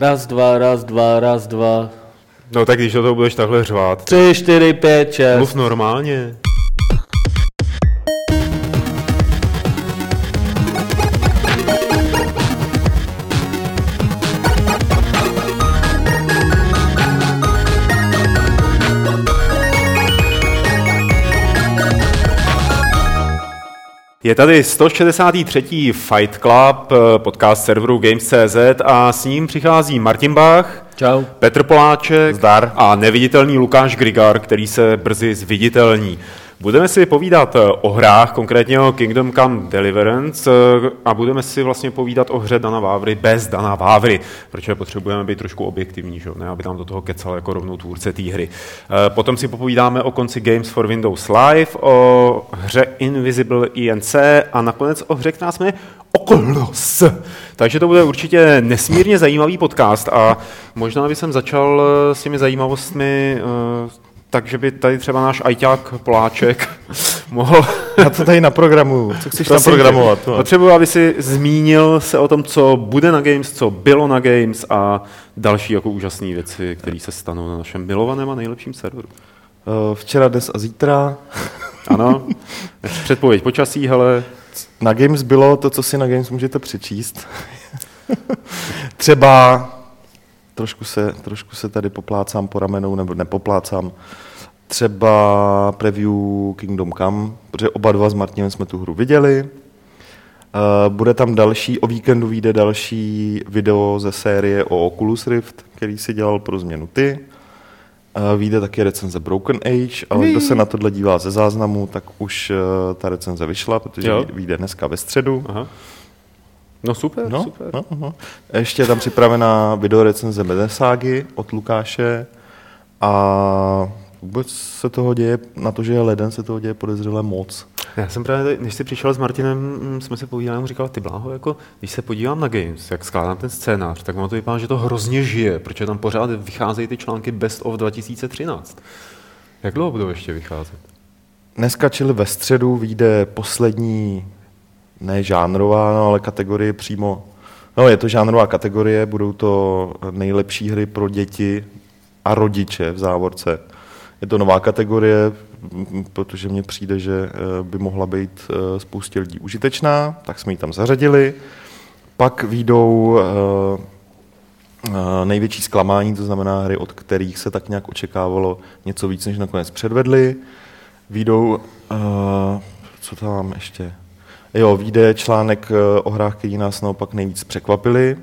Raz, dva. No tak když o toho budeš takhle řvát. 3, 4, 5, 6. Mluv normálně. Je tady 163. Fight Club, podcast serveru Games.cz a s ním přichází Martin Bach, čau. Petr Poláček, zdar. A neviditelný Lukáš Grigar, který se brzy zviditelní. Budeme si povídat o hrách, konkrétně o Kingdom Come Deliverance a budeme si vlastně povídat o hře Dana Vávry bez Dana Vávry, protože potřebujeme být trošku objektivní, že? Ne, aby tam do toho kecal jako rovnou tvůrce té hry. Potom si popovídáme o konci Games for Windows Live, o hře Invisible INC a nakonec o hře, která se jmenuje Okhlos. Takže to bude určitě nesmírně zajímavý podcast a možná bych jsem začal s těmi zajímavostmi. Takže by tady třeba náš ajťák Poláček mohl... Já to tady naprogramuju. Co chceš tam programovat? Potřebuji, aby si zmínil se o tom, co bude na Games, co bylo na Games a další jako úžasné věci, které se stanou na našem milovaném a nejlepším serveru. Včera, dnes a zítra. Ano. Předpověď počasí, hele. Na Games bylo to, co si na Games můžete přečíst. Třeba... Trošku se tady poplácám po ramenou, nebo nepoplácám. Třeba preview Kingdom Come, protože oba dva s Martinem jsme tu hru viděli. Bude tam další, o víkendu vyjde další video ze série o Oculus Rift, který si dělal pro změnu ty. Vyjde taky recenze Broken Age, ale kdo se na tohle dívá ze záznamu, tak už ta recenze vyšla, protože vyjde dneska ve středu. Aha. No super, no, super. No. Ještě je tam připravená videorecenze Medeságy od Lukáše a vůbec se toho děje, na to, že je leden, se toho děje podezřele moc. Já jsem právě, než jsi přišel s Martinem, jsme se povídali, mu říkal, ty bláho, jako, když se podívám na Games, jak skládám ten scénář, tak mám to vypadá, že to hrozně žije, protože tam pořád vycházejí ty články Best of 2013. Jak dlouho budou ještě vycházet? Dneska, čili ve středu, vyjde poslední... Ne žánrová, no, ale kategorie přímo... No, je to žánrová kategorie, budou to nejlepší hry pro děti a rodiče v závorce. Je to nová kategorie, protože mně přijde, že by mohla být spoustě lidí užitečná, tak jsme ji tam zařadili. Pak vyjdou největší zklamání, to znamená hry, od kterých se tak nějak očekávalo něco víc, než nakonec předvedli. Vyjdou... Co tam ještě... Jo, vyjde článek o hrách, který nás naopak nejvíc překvapili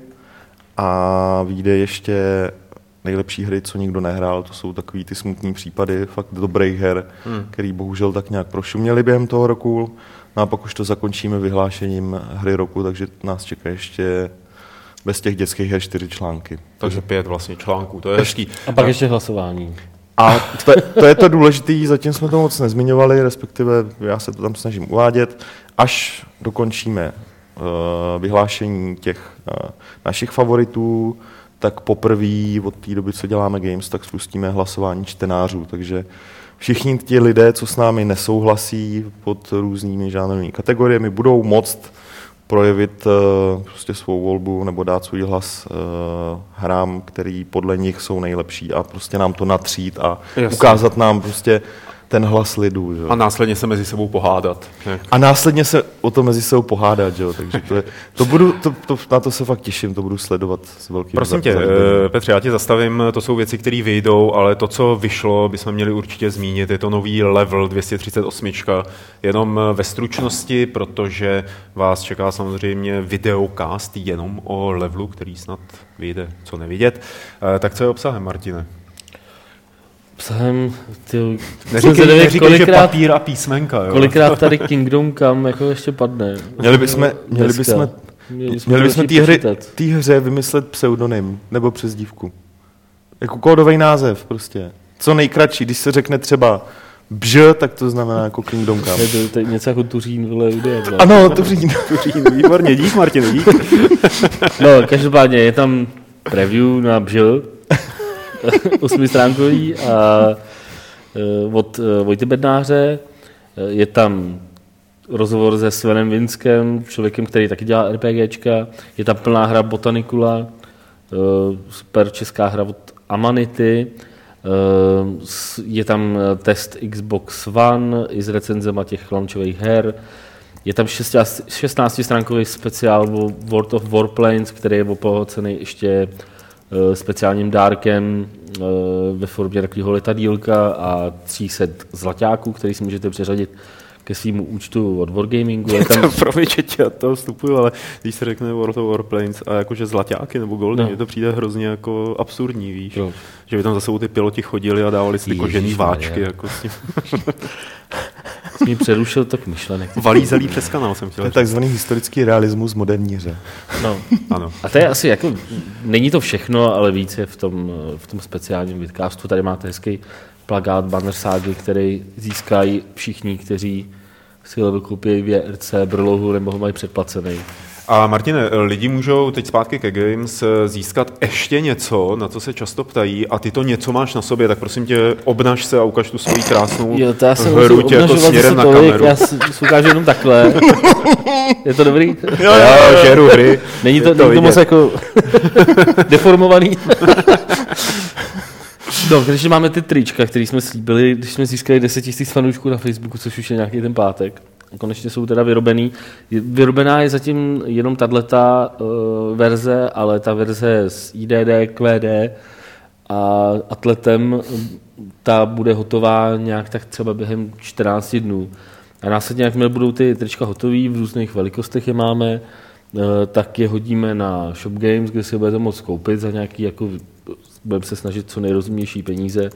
a vyjde ještě nejlepší hry, co nikdo nehrál, to jsou takový ty smutný případy, fakt dobrých her, který bohužel tak nějak prošuměli během toho roku. No a pak už to zakončíme vyhlášením hry roku, takže nás čeká ještě bez těch dětských her 4 články. Takže 5 vlastně článků, to je hezký. A pak ještě hlasování. A to je to důležité, zatím jsme to moc nezmiňovali, respektive já se to tam snažím uvádět. Až dokončíme vyhlášení těch našich favoritů, tak poprvé od té doby, co děláme Games, tak spustíme hlasování čtenářů. Takže všichni ti lidé, co s námi nesouhlasí pod různými žánrovými kategoriemi, budou moct projevit prostě svou volbu nebo dát svůj hlas hrám, který podle nich jsou nejlepší a prostě nám to natřít a jasně. Ukázat nám prostě ten hlas lidů. Že? A následně se mezi sebou pohádat. A následně se o to mezi sebou pohádat. Že? Takže na to se fakt těším, to budu sledovat s velkým... Prosím tě, Petře, já tě zastavím, to jsou věci, které vyjdou, ale to, co vyšlo, bychom měli určitě zmínit, je to nový level 238, jenom ve stručnosti, protože vás čeká samozřejmě videocast jenom o levelu, který snad vyjde, co nevidět. Tak co je obsahem, Martine? Psahem, ty... Neříkej, že papír a písmenka, jo. Kolikrát tady Kingdom Come jako ještě padne. Měli bychom té hře vymyslet pseudonym, nebo přezdívku. Jako kódový název prostě. Co nejkratší, když se řekne třeba bž, tak to znamená jako Kingdom Come. To je něco jako Turín, vole, udělat. Ano, Turín, výborně, dík, Martine, dík. No, každopádně je tam preview na bž, 8stránkový a od Vojty Bednáře. Je tam rozhovor se Svenem Vinskem, člověkem, který taky dělá RPGčka. Je tam plná hra Botanicula, super česká hra od Amanity, je tam test Xbox One i s recenzema těch launchových her, je tam 16-stránkový speciál World of Warplanes, který je obohacený ještě speciálním dárkem ve formě takového letadílka a 300 zlatáků, který si můžete přeřadit ke svýmu účtu od Wargamingu. Je tam... Promiň, že od toho vstupuju, ale když se řekne World of Warplanes a jakože zlaťáky nebo goldy, no, to přijde hrozně jako absurdní, víš? No. Že by tam zase ty piloti chodili a dávali si ty kožený váčky. Jako s tím. Jsi mi přerušil tak myšlenek. Valí zelí přes kanál jsem chtěl. To je takzvaný historický realismus moderní hře. No. Ano. A to je asi jako, není to všechno, ale víc je v tom speciálním vidcastu. Tady máte hezký plagát, banner ságy, který získají všichni, kteří si ho dokoupí v JRC, brlohu nebo ho mají předplacený. A Martine, lidi můžou teď zpátky ke Games získat ještě něco, na co se často ptají, a ty to něco máš na sobě, tak prosím tě, obnaž se a ukaž tu svoji krásnou hru tě jako směrem na kameru. Já si ukážu jenom takhle. Je to dobrý? Jo, žeru hry. Není to moc jako deformovaný. No, takže máme ty trička, které jsme slíbili, když jsme získali 10 000 fanoušků na Facebooku, což už je nějaký ten pátek. Konečně jsou teda vyrobený. Vyrobená je zatím jenom tato verze, ale ta verze s IDD, QD a atletem, ta bude hotová nějak tak třeba během 14 dnů. A následně, jakmile budou ty trička hotový, v různých velikostech je máme, tak je hodíme na Shop Games, kde si budete moct koupit za nějaký jako... budeme se snažit co nejrozumější peníze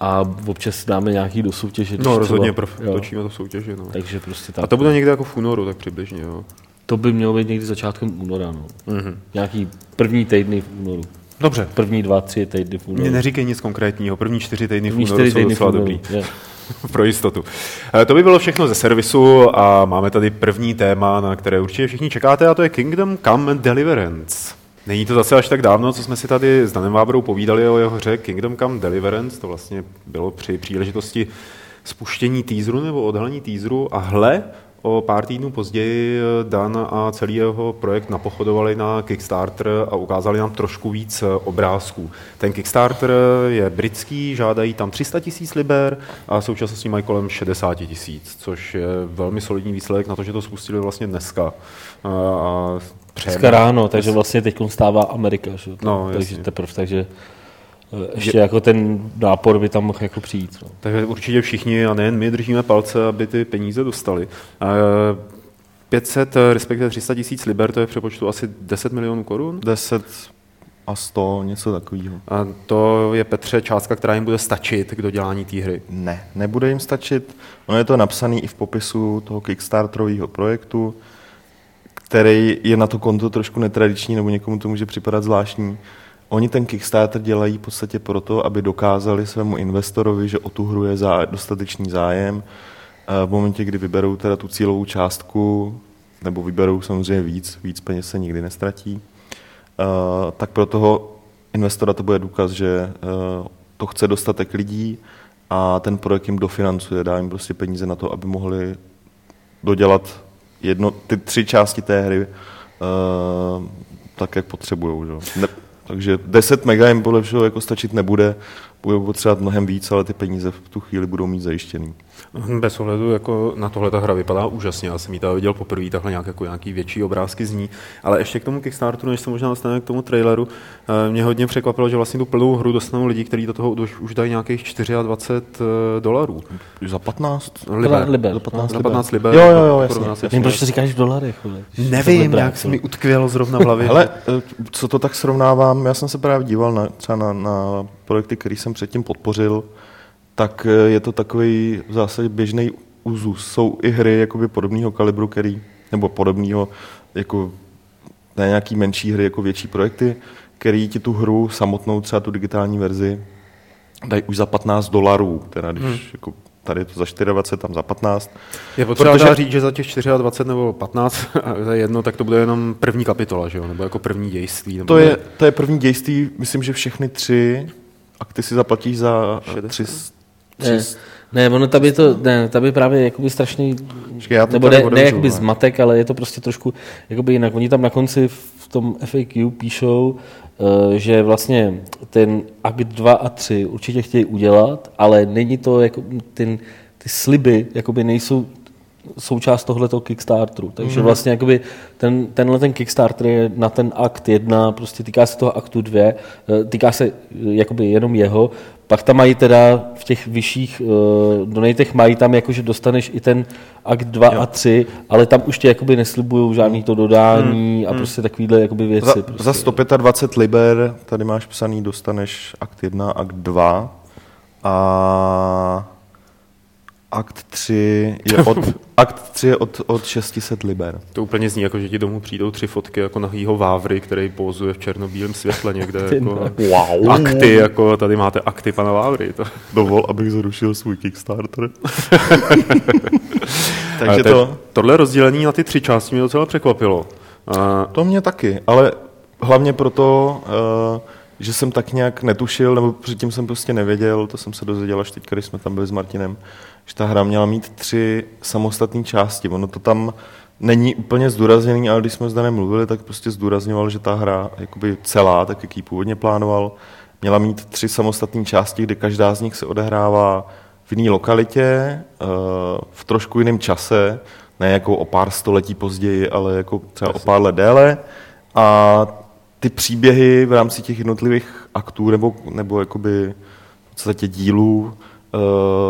a občas dáme nějaký do soutěže. No rozhodně, točíme to soutěže. No. Takže prostě tak. A to bude někde jako v únoru, tak přibližně, jo? To by mělo být někdy začátkem února, no. Mm-hmm. Nějaký první týdny v únoru. Dobře. První 2-3 týdny v únoru. Mě neříkej nic konkrétního, první 4 týdny v únoru jsou docela dobrý. Pro jistotu. To by bylo všechno ze servisu a máme tady první téma, na které určitě všichni čekáte, a to je Kingdom Come Deliverance. Není to zase až tak dávno, co jsme si tady s Danem Vábrou povídali o jeho hře Kingdom Come Deliverance, to vlastně bylo při příležitosti spuštění teaseru nebo odhalení teaseru, a hle, o pár týdnů později Dan a celý jeho projekt napochodovali na Kickstarter a ukázali nám trošku víc obrázků. Ten Kickstarter je britský, žádají tam 300 000 liber a současně s ním mají kolem 60 000, což je velmi solidní výsledek na to, že to spustili vlastně dneska. Dneska ráno, takže vlastně teď stává Amerika, že? No, takže teprve, takže ještě jako ten nápor by tam mohl jako přijít. No. Takže určitě všichni, a nejen my, držíme palce, aby ty peníze dostali. 500, respektive 300 000 liber, to je v přepočtu asi 10 milionů korun? 10 a 100, něco takového. A to je, Petře, částka, která jim bude stačit k dodělání té hry? Ne, nebude jim stačit. Ono je to napsané i v popisu toho Kickstarterového projektu, který je na to konto trošku netradiční, nebo někomu to může připadat zvláštní. Oni ten Kickstarter dělají v podstatě proto, aby dokázali svému investorovi, že o tu hru je dostatečný zájem. V momentě, kdy vyberou teda tu cílovou částku, nebo vyberou samozřejmě víc peněz se nikdy nestratí, tak pro toho investora to bude důkaz, že to chce dostatek lidí a ten projekt jim dofinancuje, dá jim prostě peníze na to, aby mohli dodělat ty 3 části té hry tak, jak potřebujou. Takže 10 mega jim podle všeho jako stačit nebude, budou potřebovat mnohem víc, ale ty peníze v tu chvíli budou mít zajištěný. Bez ohledu jako na tohle ta hra vypadá úžasně, já jsem ji tady viděl poprvé, takhle nějaký větší obrázky z ní, ale ještě k tomu Kickstarteru, než se možná dostaneme k tomu traileru, mě hodně překvapilo, že vlastně tu plnou hru dostanou lidi, kteří do toho už dají nějakých $24. Za 15 liber. Za 15 liber. Jo, jasně. Nevím, proč to říkáš v dolarech. Nevím, jak se mi utkvělo zrovna v hlavě. Ale co to tak srovnávám, já jsem se právě díval na projekty, který jsem předtím podpořil, tak je to takový v zásadě běžný úzus. Jsou i hry jakoby podobného kalibru, nebo podobného, jako ne nějaký menší hry, jako větší projekty, který ti tu hru samotnou, třeba tu digitální verzi, dají už za $15, teda když jako tady je to za 24, tam za 15. Je potřeba říct, že za těch 24 nebo 15, za jedno, tak to bude jenom první kapitola, že jo? Nebo jako první dějství. Nebo to je první dějství, myslím, že všechny 3, a ty si zaplatíš za 300. Ne, ono tam je to, tam je právě jakoby strašný, nebo ne jakoby zmatek, ale je to prostě trošku jakoby jinak. Oni tam na konci v tom FAQ píšou, že vlastně ten akt 2 a 3 určitě chtějí udělat, ale není to jako ty sliby jakoby nejsou součást tohletoho Kickstarteru. Takže vlastně jakoby tenhle Kickstarter je na ten akt 1, prostě týká se toho aktu 2, týká se jakoby jenom jeho. Pak tam mají teda v těch vyšších donatech mají tam jakože dostaneš i ten akt 2 a 3, ale tam už ti jakoby neslibujou žádný to dodání a prostě takovýhle jakoby věci. Za 125 liber tady máš psaný, dostaneš akt 1, akt 2 a akt 3 je od 600 liber. To úplně zní jako, že ti domů přijdou 3 fotky jako nahýho Vávry, který pózuje v černobílém světle někde. Jako wow. Akty, jako tady máte akty pana Vávry. To. Dovol, abych zrušil svůj Kickstarter. Takže tohle rozdělení na ty 3 části mě docela překvapilo. To mě taky, ale hlavně proto, že jsem tak nějak netušil, nebo předtím jsem prostě nevěděl, to jsem se dozvěděl až teď, když jsme tam byli s Martinem, že ta hra měla mít 3 samostatné části. Ono to tam není úplně zdůrazněný, ale když jsme s Danem mluvili, tak prostě zdůrazňoval, že ta hra jakoby celá, tak jak ji původně plánoval, měla mít 3 samostatné části, kde každá z nich se odehrává v jiné lokalitě, v trošku jiném čase, ne jako o pár století později, ale jako třeba o pár let déle. A ty příběhy v rámci těch jednotlivých aktů nebo jakoby v podstatě dílů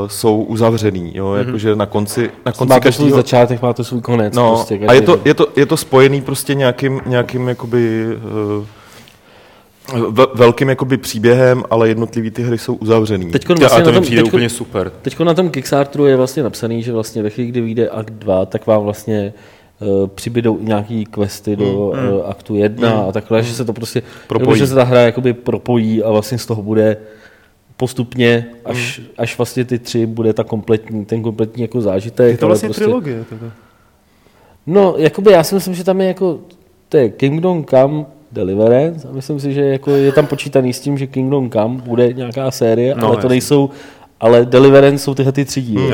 jsou uzavřený, jo, jakože na konci máte každýho svůj začátek, má to svůj konec, no, prostě každý. A je to spojený prostě nějakým jakoby velkým jakoby příběhem, ale jednotlivý ty hry jsou uzavřený. A to mi přijde úplně super. Teďko na tom Kickstarteru je vlastně napsaný, že vlastně ve chvíli, kdy vyjde akt 2, tak vám vlastně přibydou i nějaký questy do aktu 1 a takhle, že se to prostě propojí. Že se ta hra jakoby propojí a vlastně z toho bude postupně, až vlastně ty 3 bude ten kompletní jako zážitek. Je to vlastně prostě trilogie. Teda. No, jakoby já si myslím, že tam je jako to je Kingdom Come Deliverance a myslím si, že jako je tam počítaný s tím, že Kingdom Come bude nějaká série, no, ale to nejsou. Ale Deliverance jsou tyhle 3 díly.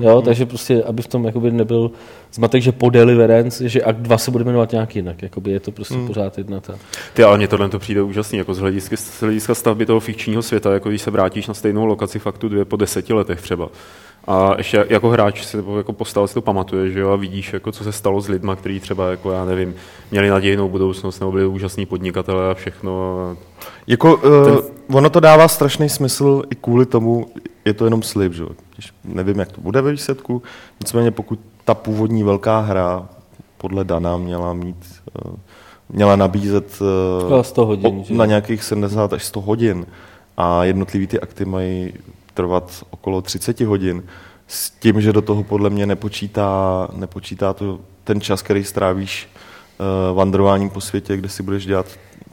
Jo, takže prostě, aby v tom jakoby nebyl zmatek, že po Deliverance, že Akt 2 se bude jmenovat nějak jinak. Jakoby je to prostě pořád jedna ta. Ty, ale mně tohle to přijde úžasný, jako z hlediska stavby toho fikčního světa, jako když se vrátíš na stejnou lokaci faktu 2 po 10 letech třeba. A ještě jako hráč si, jako postava si to pamatuje, že jo, a vidíš, jako, co se stalo s lidma, kteří třeba, jako já nevím, měli nadějnou budoucnost nebo byli úžasní podnikatelé a všechno. Jako, ono to dává strašný smysl i kvůli tomu, je to jenom slib, že jo. Nevím, jak to bude ve výsledku, nicméně pokud ta původní velká hra podle Dana měla nabízet 100 hodin, na nějakých 70 až 100 hodin a jednotlivý ty akty mají trvat okolo 30 hodin, s tím, že do toho podle mě nepočítá to ten čas, který strávíš vandrováním po světě, kde si budeš dělat,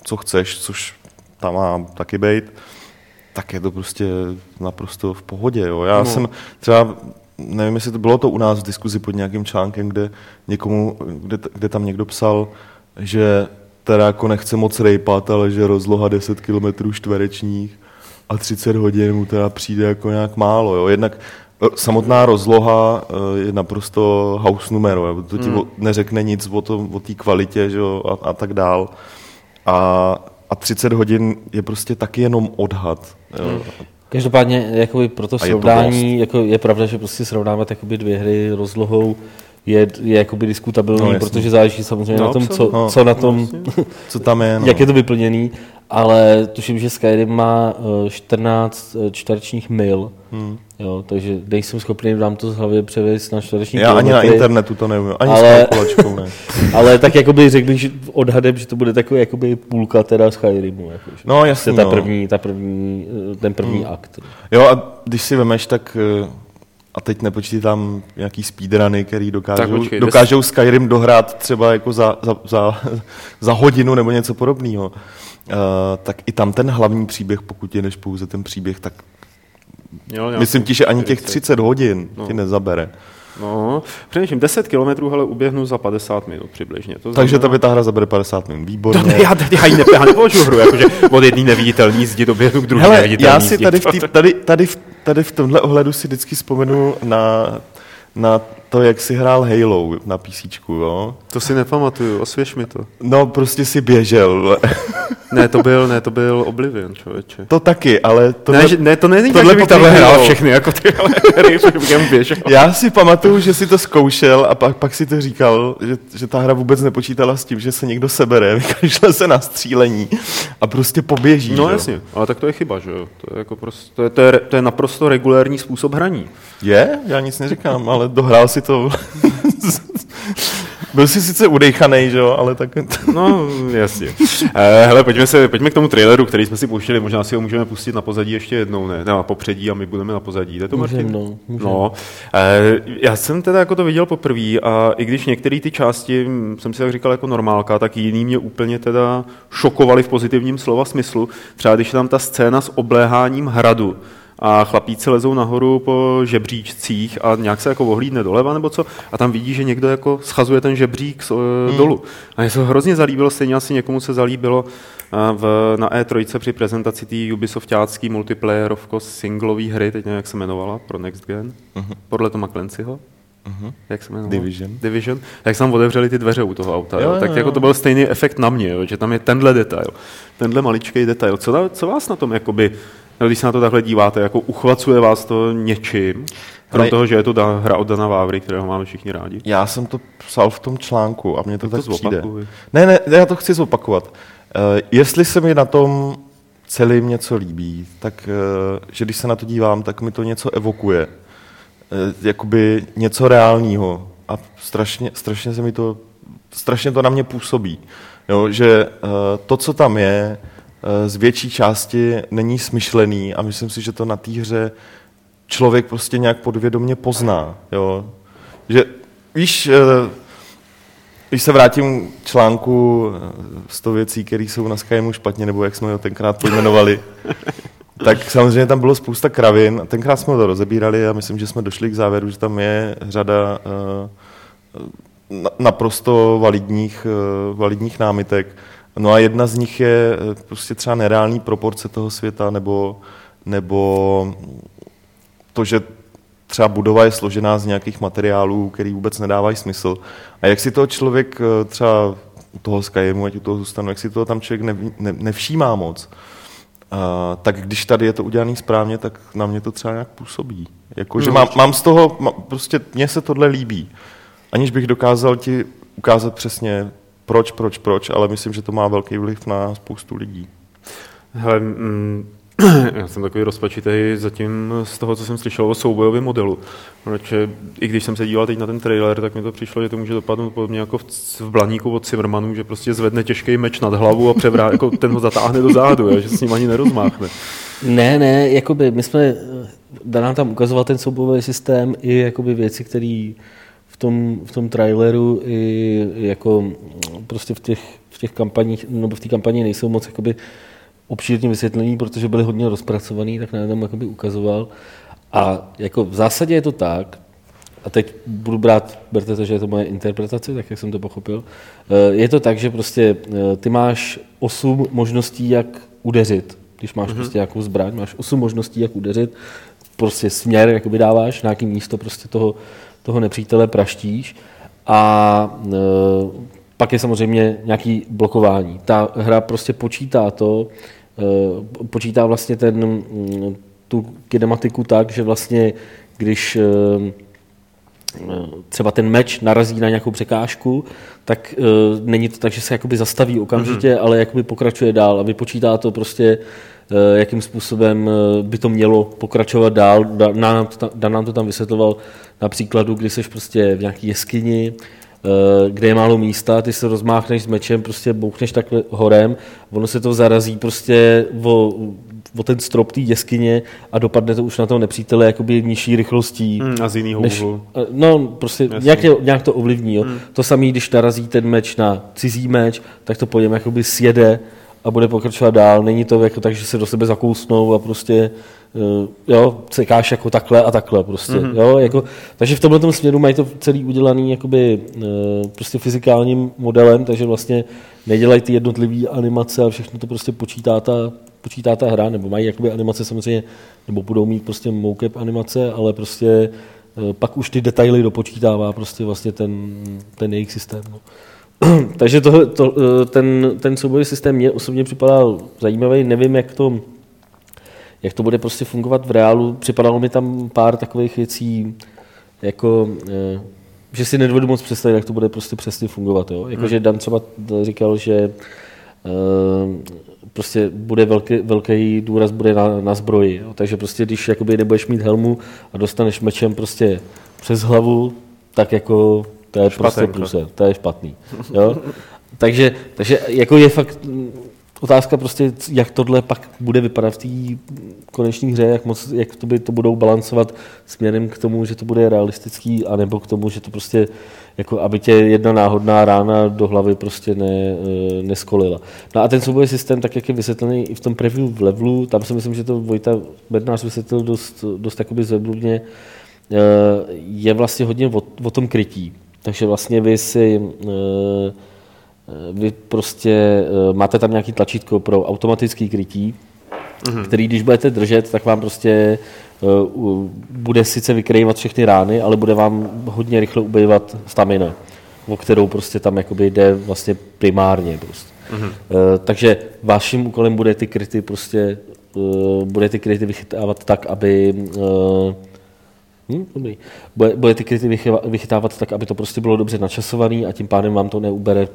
co chceš, což tam má taky bejt, tak je to prostě naprosto v pohodě. Jo. Já jsem třeba, nevím, jestli to bylo to u nás v diskuzi pod nějakým článkem, kde tam někdo psal, že teda jako nechce moc rejpat, ale že rozloha 10 kilometrů čtverečních a 30 hodin mu teda přijde jako nějak málo. Jo. Jednak samotná rozloha je naprosto house numero. Jo. To ti neřekne nic o té kvalitě, že jo, a tak dál. A 30 hodin je prostě taky jenom odhad. Jo. Každopádně jakoby pro to srovnání, jako je pravda, že prostě srovnávat jakoby 2 hry rozlohou je jakoby diskutabilní, no, protože záleží samozřejmě na tom, co na tom, co tam je, no. Jak je to vyplněný, ale tuším, že Skyrim má 14 čtverečních mil, jo, takže nejsem schopný vám to z hlavy převést na čtvereční kilometry. Já ani na internetu to nevím, ani s kalkulačkou ne. Ale tak jakoby řekl bych odhadem, že to bude takový jakoby půlka teda Skyrimu. Jako, no jasně. To je ten první akt. Jo a když si vemeš, tak a teď nepočítám nějaký speedruny, který dokážou Skyrim dohrát třeba jako za hodinu nebo něco podobného. Tak i tam ten hlavní příběh, pokud je než pouze ten příběh, tak myslím ti, že ani těch 30 hodin ti nezabere. No, přemýšlím, 10 kilometrů, ale uběhnu za 50 minut přibližně. To znamená. Takže tebe ta hra zabere 50 minut, výborně. Já nepovažuji hru, jakože od jedné neviditelné zdi doběhnu k druhé neviditelné zdi. Já si tady v tomhle ohledu si vždycky vzpomenu na to, jak si hrál Halo na PCčku, jo? To si nepamatuju, osvěž mi to. No, prostě si běžel. Ne, to byl Oblivion, člověče. To taky, ale... To není tak, že bych tam hrál všechny, jako tyhle hry, kterým běžel. Já si pamatuju, že si to zkoušel a pak si to říkal, že ta hra vůbec nepočítala s tím, že se někdo sebere, vykašle se na střílení a prostě poběží. No jasně, ale tak to je chyba, že jo? To je, jako prostě, to je naprosto regulérní způsob hraní. Je? Já nic neříkám, ale dohrál si to... Byl jsi sice udejchanej, že jo, ale tak... No, jasně. Hele, pojďme k tomu traileru, který jsme si pouštěli, možná si ho můžeme pustit na pozadí ještě jednou, ne? Na popředí a my budeme na pozadí. Jde to, Martin? No. Já jsem teda jako to viděl poprvé a i když některé ty části, jsem si tak říkal jako normálka, tak jiný mě úplně teda šokovaly v pozitivním slova smyslu. Třeba když tam ta scéna s obléháním hradu, a chlapíci lezou nahoru po žebříčcích a nějak se jako ohlídne doleva nebo co a tam vidí, že někdo jako schazuje ten žebřík dolů. A mě se hrozně zalíbilo, stejně asi někomu se zalíbilo na E3 při prezentaci té Ubisoftácký multiplayerovko singlový hry, teď nevím, jak se jmenovala, pro Next Gen, podle Toma Clancyho. Uh-huh. Jak se jmenoval? Division. Jak se tam otevřeli ty dveře u toho auta, jo? Tak jako to byl stejný efekt na mě, jo? Že tam je tenhle detail, tenhle maličkej detail. Co vás na tom jakoby, když se na to takhle díváte, jako uchvacuje vás to něčím, krom toho, že je to hra od Dana Vávry, kterého máme všichni rádi? Já jsem to psal v tom článku a mně to tak přijde. Ne, já to chci zopakovat. Jestli se mi na tom celým něco líbí, tak že když se na to dívám, tak mi to něco evokuje. Jakoby něco reálního a strašně se mi to, strašně to na mě působí. Jo, že to, co tam je, z větší části není smyšlený a myslím si, že to na té hře člověk prostě nějak podvědomě pozná. Jo? Že, víš, když se vrátím k článku 100 věcí, které jsou na Skyrimu špatně, nebo jak jsme ho tenkrát pojmenovali, tak samozřejmě tam bylo spousta kravin. Tenkrát jsme to rozebírali a myslím, že jsme došli k závěru, že tam je řada naprosto validních námitek. No a jedna z nich je prostě třeba nereální proporce toho světa, nebo to, že třeba budova je složená z nějakých materiálů, který vůbec nedávají smysl. A jak si toho člověk třeba u toho Skyrimu, ať u toho zůstanu, jak si toho tam člověk nevšímá moc, tak když tady je to udělané správně, tak na mě to třeba nějak působí. Jako, že mám z toho, prostě mně se tohle líbí. Aniž bych dokázal ti ukázat přesně proč, ale myslím, že to má velký vliv na spoustu lidí. Hele, já jsem takový rozpačitej zatím z toho, co jsem slyšel o soubojovém modelu. Protože i když jsem se díval teď na ten trailer, tak mi to přišlo, že to může dopadnout podobně jako v Blaníku od Zimmermanů, že prostě zvedne těžký meč nad hlavu a jako ten ho zatáhne do zádu, že s ním ani nerozmáchne. Ne, jakoby my jsme, Dana tam ukazoval ten soubojový systém i jakoby věci, které v tom traileru i jako prostě v těch kampaních, nebo v té kampani nejsou moc jakoby obšírně vysvětlení, protože byly hodně rozpracovaný, tak nám tam jakoby ukazoval. A jako v zásadě je to tak, a teď budu berte to, že je to moje interpretace, tak jak jsem to pochopil, je to tak, že prostě ty máš 8 možností, jak udeřit. Když máš prostě nějakou zbraň, máš 8 možností, jak udeřit, prostě směr jakoby dáváš, nějaký místo prostě toho nepřítele praštíš a pak je samozřejmě nějaký blokování. Ta hra prostě počítá vlastně tu kinematiku tak, že vlastně když třeba ten meč narazí na nějakou překážku, tak není to tak, že se jakoby zastaví okamžitě, ale jakoby pokračuje dál a vypočítá to prostě jakým způsobem by to mělo pokračovat dál. Dan nám to tam vysvětloval na příkladu, kdy jsi prostě v nějaké jeskyni, kde je málo místa, ty se rozmáchneš s mečem, prostě bouchneš takhle horem, ono se to zarazí prostě o ten strop té jeskyně a dopadne to už na toho nepřítele jakoby nižší rychlostí. A z jiného úhlu. No, prostě nějak to ovlivní. Jo. To samé, když narazí ten meč na cizí meč, tak to po něm jakoby sjede a bude pokračovat dál. Není to jako tak, že se do sebe zakousnou a prostě sekáš jako takhle a takhle prostě. Jo, jako, takže v tomhletom směru mají to celý udělaný jakoby prostě fyzikálním modelem, takže vlastně nedělají ty jednotlivý animace a všechno to prostě počítá ta hra, nebo mají jakoby animace samozřejmě, nebo budou mít prostě mocap animace, ale prostě pak už ty detaily dopočítává prostě vlastně ten jejich systém. No. Takže ten soubojový systém mě osobně připadal zajímavý, nevím, jak to bude prostě fungovat v reálu. Připadalo mi tam pár takových věcí, jako, že si nedovedu moc představit, jak to bude prostě přesně fungovat. Jo? Jakože Dan třeba říkal, že prostě bude velký důraz bude na zbroji. Jo? Takže prostě, když jakoby nebudeš mít helmu a dostaneš mečem prostě přes hlavu, tak jako to je prostě průser, to je špatný. Jo? Takže jako je fakt otázka prostě, jak tohle pak bude vypadat v té konečné hře, jak to budou balancovat směrem k tomu, že to bude realistický, anebo k tomu, že to prostě, jako aby tě jedna náhodná rána do hlavy prostě neskolila. No a ten soubojový systém, tak jak je vysvětlený i v tom preview levelu, tam si myslím, že to Vojta Bednář vysvětlil dost jakoby zebludně, je vlastně hodně o tom krytí. Takže vlastně vy prostě máte tam nějaký tlačítko pro automatický krytí, který když budete držet, tak vám prostě bude sice vykrývat všechny rány, ale bude vám hodně rychle ubývat stamina, o kterou prostě tam jakoby jde vlastně primárně prostě. Takže vaším úkolem bude ty kryty prostě vychytávat tak, aby bude ty kryty vychytávat tak, aby to prostě bylo dobře načasovaný a tím pádem vám to neubere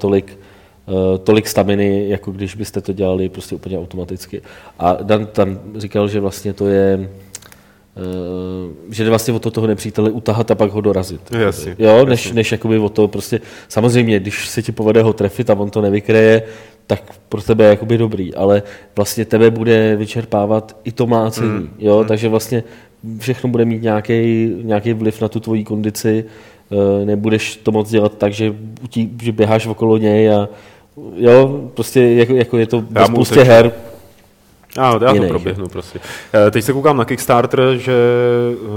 tolik staminy, jako když byste to dělali prostě úplně automaticky. A Dan tam říkal, že vlastně to je, že jde vlastně o to toho nepřítele utahat a pak ho dorazit. Jasně, jo, než jakoby o to prostě, samozřejmě, když se ti povede ho trefit a on to nevykreje, tak pro tebe je jakoby dobrý, ale vlastně tebe bude vyčerpávat i to mlácení, jo, takže vlastně všechno bude mít nějaký vliv na tu tvoji kondici, nebudeš to moc dělat tak, že běháš okolo něj a jo, prostě jako je to ve spoustě her. Já to proběhnu, prostě. Teď se koukám na Kickstarter, že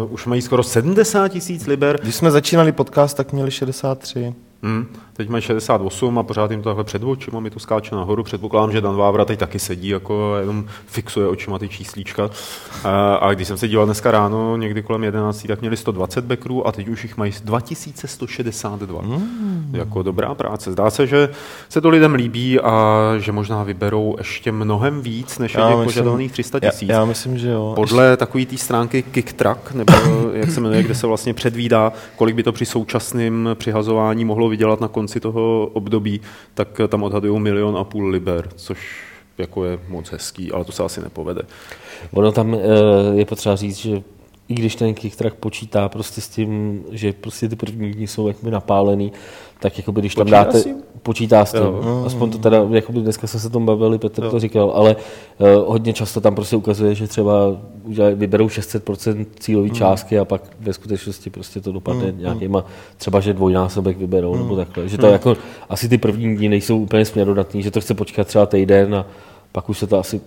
už mají skoro 70 000 liber. Když jsme začínali podcast, tak měli 63. Teď mají 68 a pořád jim tohle před očima mi to skáče nahoru. Předpokládám, že Dan Vávra teď taky sedí, jako jenom fixuje očima ty číslíčka. A když jsem se díval dneska ráno, někdy kolem 11, tak měli 120 backerů a teď už jich mají 2162. Jako dobrá práce. Zdá se, že se to lidem líbí a že možná vyberou ještě mnohem víc, než je požadovaných 300 000. Já myslím, že jo. Podle takové té stránky Kicktrack, nebo jak se jmenuje, kde se vlastně předvídá, kolik by to při současném přihazování mohlo vydělat na konci toho období, tak tam odhadují 1,5 milionu liber, což jako je moc hezký, ale to se asi nepovede. Ono tam je potřeba říct, že i když ten Kicktrack počítá prostě s tím, že prostě ty první dny jsou jakoby napálený, tak jakoby když tam dáte... Počítá s tím. Jo. Aspoň to teda, jakoby dneska jsme se tom bavili, Petr to říkal, ale hodně často tam prostě ukazuje, že třeba vyberou 600% cílové částky a pak ve skutečnosti prostě to dopadne nějakýma, třeba že dvojnásobek vyberou nebo takhle. Že to jako, asi ty první dny nejsou úplně směrodatný, že to chce počkat třeba týden a pak už se to asi,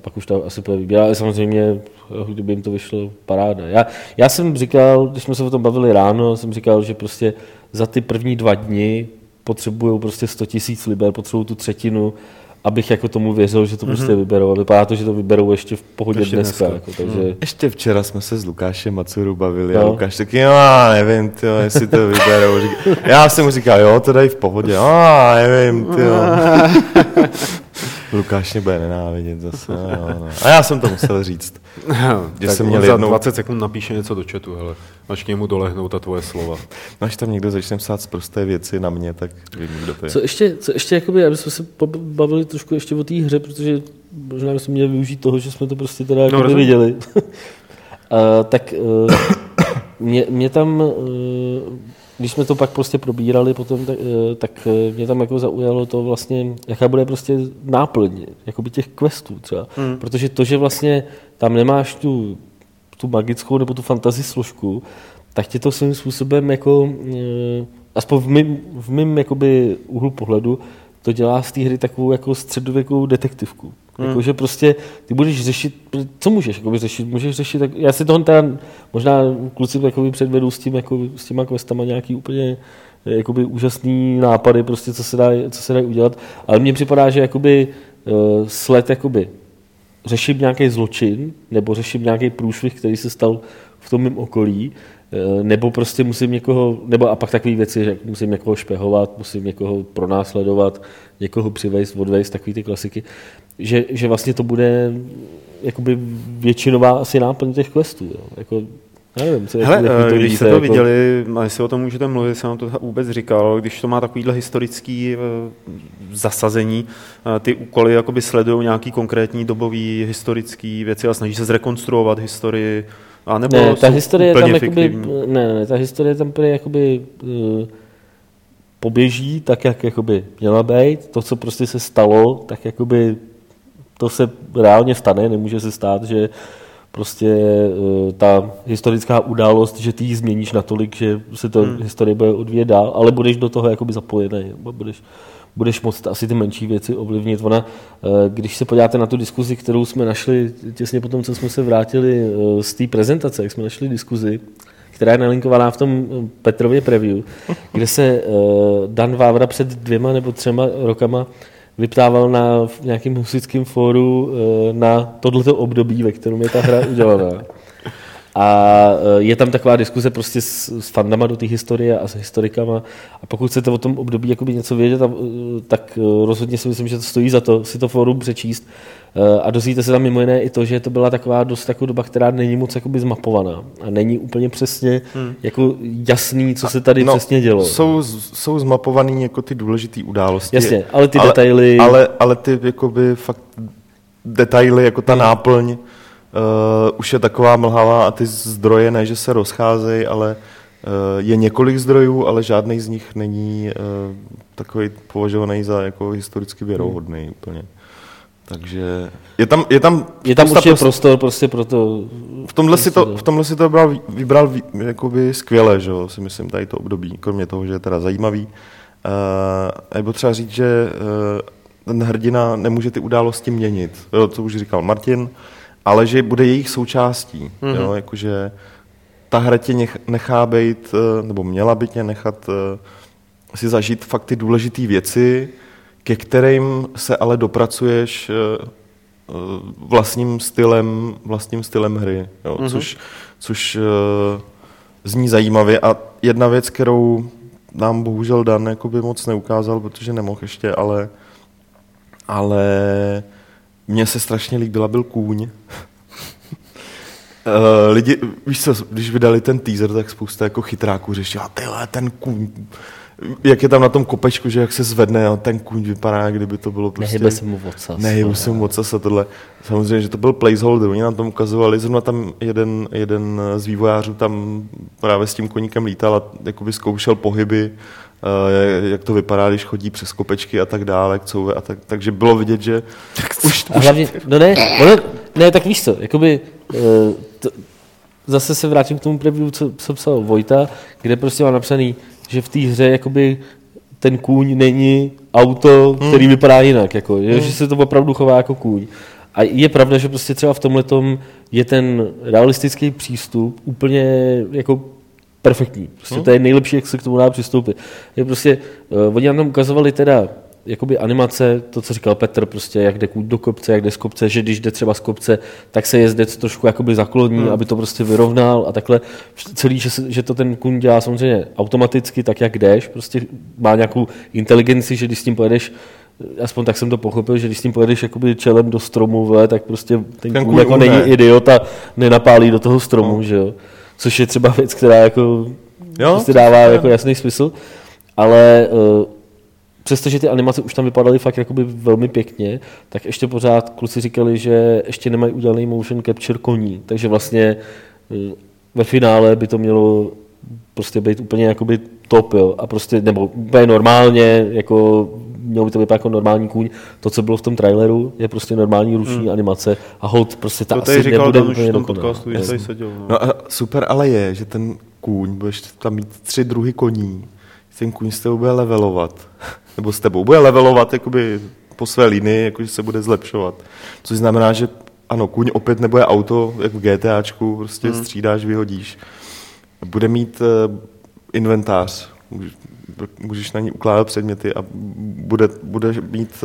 bude vybírat, ale samozřejmě, kdyby jim to vyšlo, paráda. Já jsem říkal, když jsme se o tom bavili ráno, jsem říkal, že prostě za ty první 2 dny potřebují prostě 100 000 liber, potřebují tu třetinu, abych jako tomu věřil, že to prostě vyberou. A vypadá to, že to vyberou ještě v pohodě ještě dneska. Jako, takže... Ještě včera jsme se s Lukášem Macuru bavili a Lukáš taky, nevím, tyjo, jestli to vyberou. Já jsem mu říkal, jo, to dají v pohodě, nevím, tyjo. Lukáš mě bude nenávidět zase. No. A já jsem to musel říct. Že tak jsem měl za 20 sekund napíše něco do chatu, hele. Až k němu dolehnou ta tvoje slova. No až tam někdo začne psát sprosté věci na mě, tak vím, kdo to je. Co ještě jakoby, aby jsme se bavili trošku ještě o té hře, protože možná bychom měli využít toho, že jsme to prostě teda viděli. Tak mě tam, když jsme to pak prostě probírali potom, tak mě tam jako zaujalo to vlastně, jaká bude prostě náplň, jakoby těch questů třeba. Protože to, že vlastně tam nemáš tu magickou nebo tu fantasy složku, tak tě to svým způsobem jako, aspoň v mým jakoby úhlu pohledu, to dělá z té hry takovou jako středověkou detektivku. Jakože prostě ty budeš řešit, co můžeš jakoby řešit? Můžeš řešit, tak já si toho teda, možná kluci jakoby předvedou s těma questama nějaký úplně jakoby úžasný nápady, prostě co se dají udělat, ale mně připadá, že jakoby sled jakoby řeším nějaký zločin, nebo řeším nějaký průšvih, který se stal v tom mém okolí, Nebo prostě musím někoho, nebo a pak takové věci, že musím někoho špehovat, musím někoho pronásledovat, někoho přivést, odvést, takové ty klasiky, že vlastně to bude jakoby většinová asi náplň těch questů. Jo. Jako, já nevím, co hele, to když jste to jako viděli, a jestli o tom můžete mluvit, jsem vám to vůbec říkal, když to má takovýhle historický zasazení, ty úkoly jakoby sledují nějaký konkrétní dobový historický věci a snaží se zrekonstruovat historii. A nebo ne, ta historie je tam jakoby, ne, ta historie tam prý jakoby poběží tak, jak jakoby měla být. To, co prostě se stalo, tak jakoby to se reálně stane. Nemůže se stát, že prostě ta historická událost, že ty ji změníš natolik, že se to historie bude odvíjet dál, ale budeš do toho jakoby zapojený. Budeš moct asi ty menší věci ovlivnit. Ona, když se podíváte na tu diskuzi, kterou jsme našli těsně po tom, co jsme se vrátili z té prezentace, jak jsme našli diskuzi, která je nalinkovaná v tom Petrově preview, kde se Dan Vávra před 2 nebo 3 rokama vyptával na nějakém husickém fóru na tohleto období, ve kterém je ta hra udělaná. A je tam taková diskuze prostě s fandama do té historie a s historikama a pokud chcete o tom období jakoby něco vědět, tak rozhodně si myslím, že to stojí za to si to fórum přečíst a dozvíte se tam mimo jiné i to, že to byla taková dost taková doba, která není moc jakoby zmapovaná a není úplně přesně jako jasný, co se tady přesně dělo. Jsou zmapovaný jako ty důležitý události. Jasně, ale ty detaily. Ale ty jakoby fakt detaily, jako ta náplň už je taková mlhavá a ty zdroje ne, že se rozcházejí, ale je několik zdrojů, ale žádný z nich není takový považovaný za jako historicky věrohodný úplně. Takže je tam určitě prostor prostě pro to. V tomhle si to vybral jakoby skvěle, že jo, si myslím, tady to období, kromě toho, že je teda zajímavý. Nebo třeba říct, že ten hrdina nemůže ty události měnit, jo, co už říkal Martin, ale že bude jejich součástí, jo, jakože ta hra tě nechá být, nebo měla by tě nechat si zažít fakt ty důležité věci, ke kterým se ale dopracuješ vlastním stylem hry, jo, což zní zajímavě. A jedna věc, kterou nám bohužel Dan jakoby moc neukázal, protože nemohl ještě, ale mně se strašně líbila, byl kůň. Lidi, víš co, když vydali ten teaser, tak spousta jako chytráků řešila, tyhle, ten kůň, jak je tam na tom kopečku, že jak se zvedne, a ten kůň vypadá, kdyby to bylo prostě. Nehybe se mu vocas a tohle. Samozřejmě, že to byl placeholder, oni nám tam ukazovali, zrovna tam jeden z vývojářů tam právě s tím koníkem lítal a jakoby zkoušel pohyby, jak to vypadá, když chodí přes kopečky a tak dále, couve a tak, takže bylo vidět, že a hlavně, ne, tak víš co, jakoby zase se vrátím k tomu preview, co psal Vojta, kde prostě mám napsaný, že v té hře jakoby ten kůň není auto, který vypadá jinak, jako, že se to opravdu chová jako kůň. A je pravda, že prostě třeba v tomhletom je ten realistický přístup úplně jako perfektní. Prostě to je nejlepší, jak se k tomu dá přistoupit. Je prostě, oni nám tam ukazovali teda jakoby animace, to, co říkal Petr, prostě jak jde do kopce, jak jde z kopce, že když jde třeba z kopce, tak se jezdec trošku jakoby zakloní, aby to prostě vyrovnal a takhle celý, že to ten kůň dělá samozřejmě automaticky, tak jak jdeš, prostě má nějakou inteligenci, že když s tím pojedeš, aspoň tak jsem to pochopil, že když s tím pojedeš jakoby čelem do stromu, tak prostě ten kůň jako není idiota, nenapálí do toho stromu, že jo. Což je třeba věc, která jako prostě dává jako jasný smysl, ale přestože ty animace už tam vypadaly fakt jakoby velmi pěkně, tak ještě pořád kluci říkali, že ještě nemají udělaný motion capture koní, takže vlastně ve finále by to mělo prostě být úplně jakoby top, jo, a prostě, nebo úplně normálně, jako mělo by to vypadat jako normální kůň. To, co bylo v tom traileru, je prostě normální ruční animace a hod prostě ta asi nebude úplně dokonalá. No a super ale je, že ten kůň, budeš tam mít 3 druhy koní, ten kůň s tebou bude levelovat, nebo s tebou bude levelovat jakoby po své linii, jakože se bude zlepšovat. Což znamená, že ano, kůň opět nebude auto, jak v GTAčku, prostě střídáš, vyhodíš. Bude mít inventář, můžeš na ní ukládat předměty a bude mít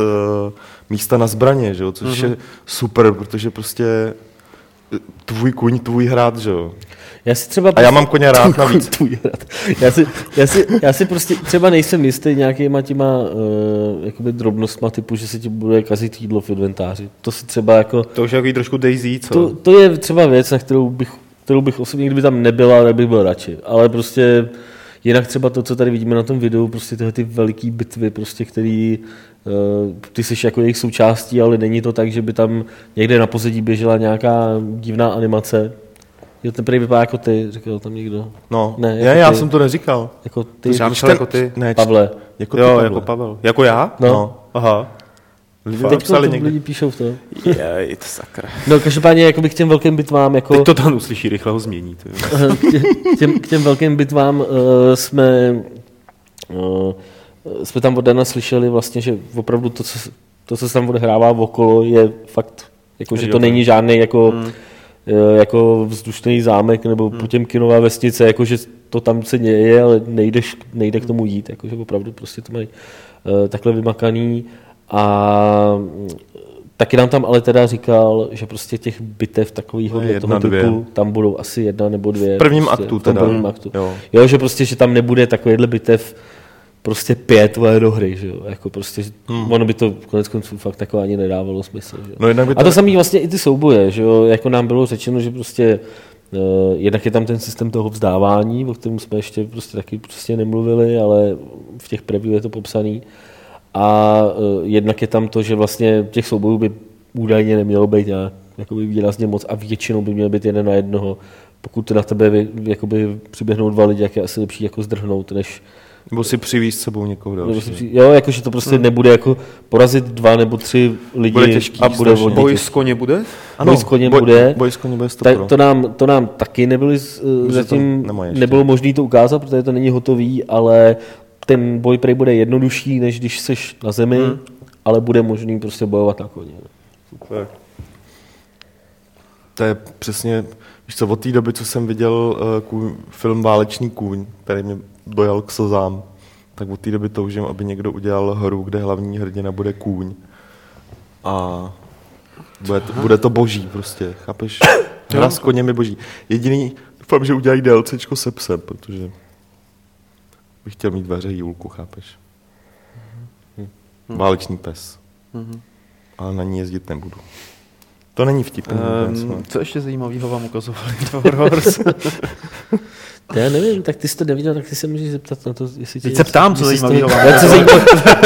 místa na zbraně, že jo? Což je super, protože prostě tvůj kuň, tvůj hrad, že jo. Já si třeba a já mám koně rád tvůj navíc. Tvůj hrad. Já si prostě třeba nejsem jistý nějakýma těma jakoby drobnostma typu, že se ti bude kazit jídlo v inventáři. To si třeba jako... To už je jako trošku Daisy, co? To je třeba věc, na kterou bych osobně, kdyby tam nebyla, nebych byl radši. Ale prostě jinak třeba to, co tady vidíme na tom videu, prostě tyhle ty veliký bitvy, prostě, který ty jsi jako jejich součástí, ale není to tak, že by tam někde na pozadí běžela nějaká divná animace. Jo, ten prý vypadá jako ty, říkal tam někdo. No, ne, jako já jsem to neříkal. Jako ty. Já myslel jako ty. Ne, Pavle. Jako ty, jo, Pavle. Jako Pavel. Jako já? No. Aha. Lidi píšou v to. Je to sakra. No, každopádně jako bych k těm velkým bitvám jako... Teď to tam uslyší, rychle ho změní. K těm velkým bitvám jsme tam od Dana slyšeli vlastně, že opravdu to, co se tam odehrává okolo, je fakt, jako, že to není žádný jako vzdušný zámek nebo Potěmkinova vesnice, jako, že to tam se děje, ale nejde k tomu jít, jako, že opravdu prostě to mají takhle vymakaný. A taky nám tam ale teda říkal, že prostě těch bitev takovýho toho typu tam budou asi jedna nebo dvě. V prvním prostě, aktu teda. Jo, že prostě, že tam nebude takovýhle bitev prostě 5 do hry, že jo, jako prostě, ono by to konec konců fakt jako ani nedávalo smysl, že jo. No, a to samý vlastně i ty souboje, že jo, jako nám bylo řečeno, že prostě jednak je tam ten systém toho vzdávání, o kterém jsme ještě prostě taky prostě nemluvili, ale v těch preview je to popsaný. A jednak je tam to, že vlastně těch soubojů by údajně nemělo být nějak jakoby výrazně moc a většinou by mělo být jeden na jednoho. Pokud na tebe jakoby přiběhnou dva lidi, jak je asi lepší jako zdrhnout, než... Nebo si přivízt sebou někoho další. Jo, jakože to prostě nebude jako porazit 2 nebo 3 lidi. Bude těžký, a bude volně. Boj s koně bude? Ano, boj s koně bude. To nám taky nebyli, zatím nebylo možné to ukázat, protože to není hotový, ale... Ten boj prej bude jednodušší, než když seš na zemi, ale bude možný prostě bojovat na koně. Super. To je přesně, víš co, od té doby, co jsem viděl film Válečný kůň, který mě dojal k slzám, tak od té doby toužím, aby někdo udělal hru, kde hlavní hrdina bude kůň. A bude to boží prostě, chápeš? Hra s koněm je boží. Jediný, doufám, že udělají DLCčko se psem, protože... bych chtěl mít dveře Julku, chápeš? Válečný pes. Ale na ní jezdit nebudu. To není vtipný. Co ještě zajímavého vám ukazovali? Já nevím, tak ty jsi to neviděl, tak ty se můžeš zeptat na to, jestli tě... Teď se ptám, co zajímavého vám ukazovali.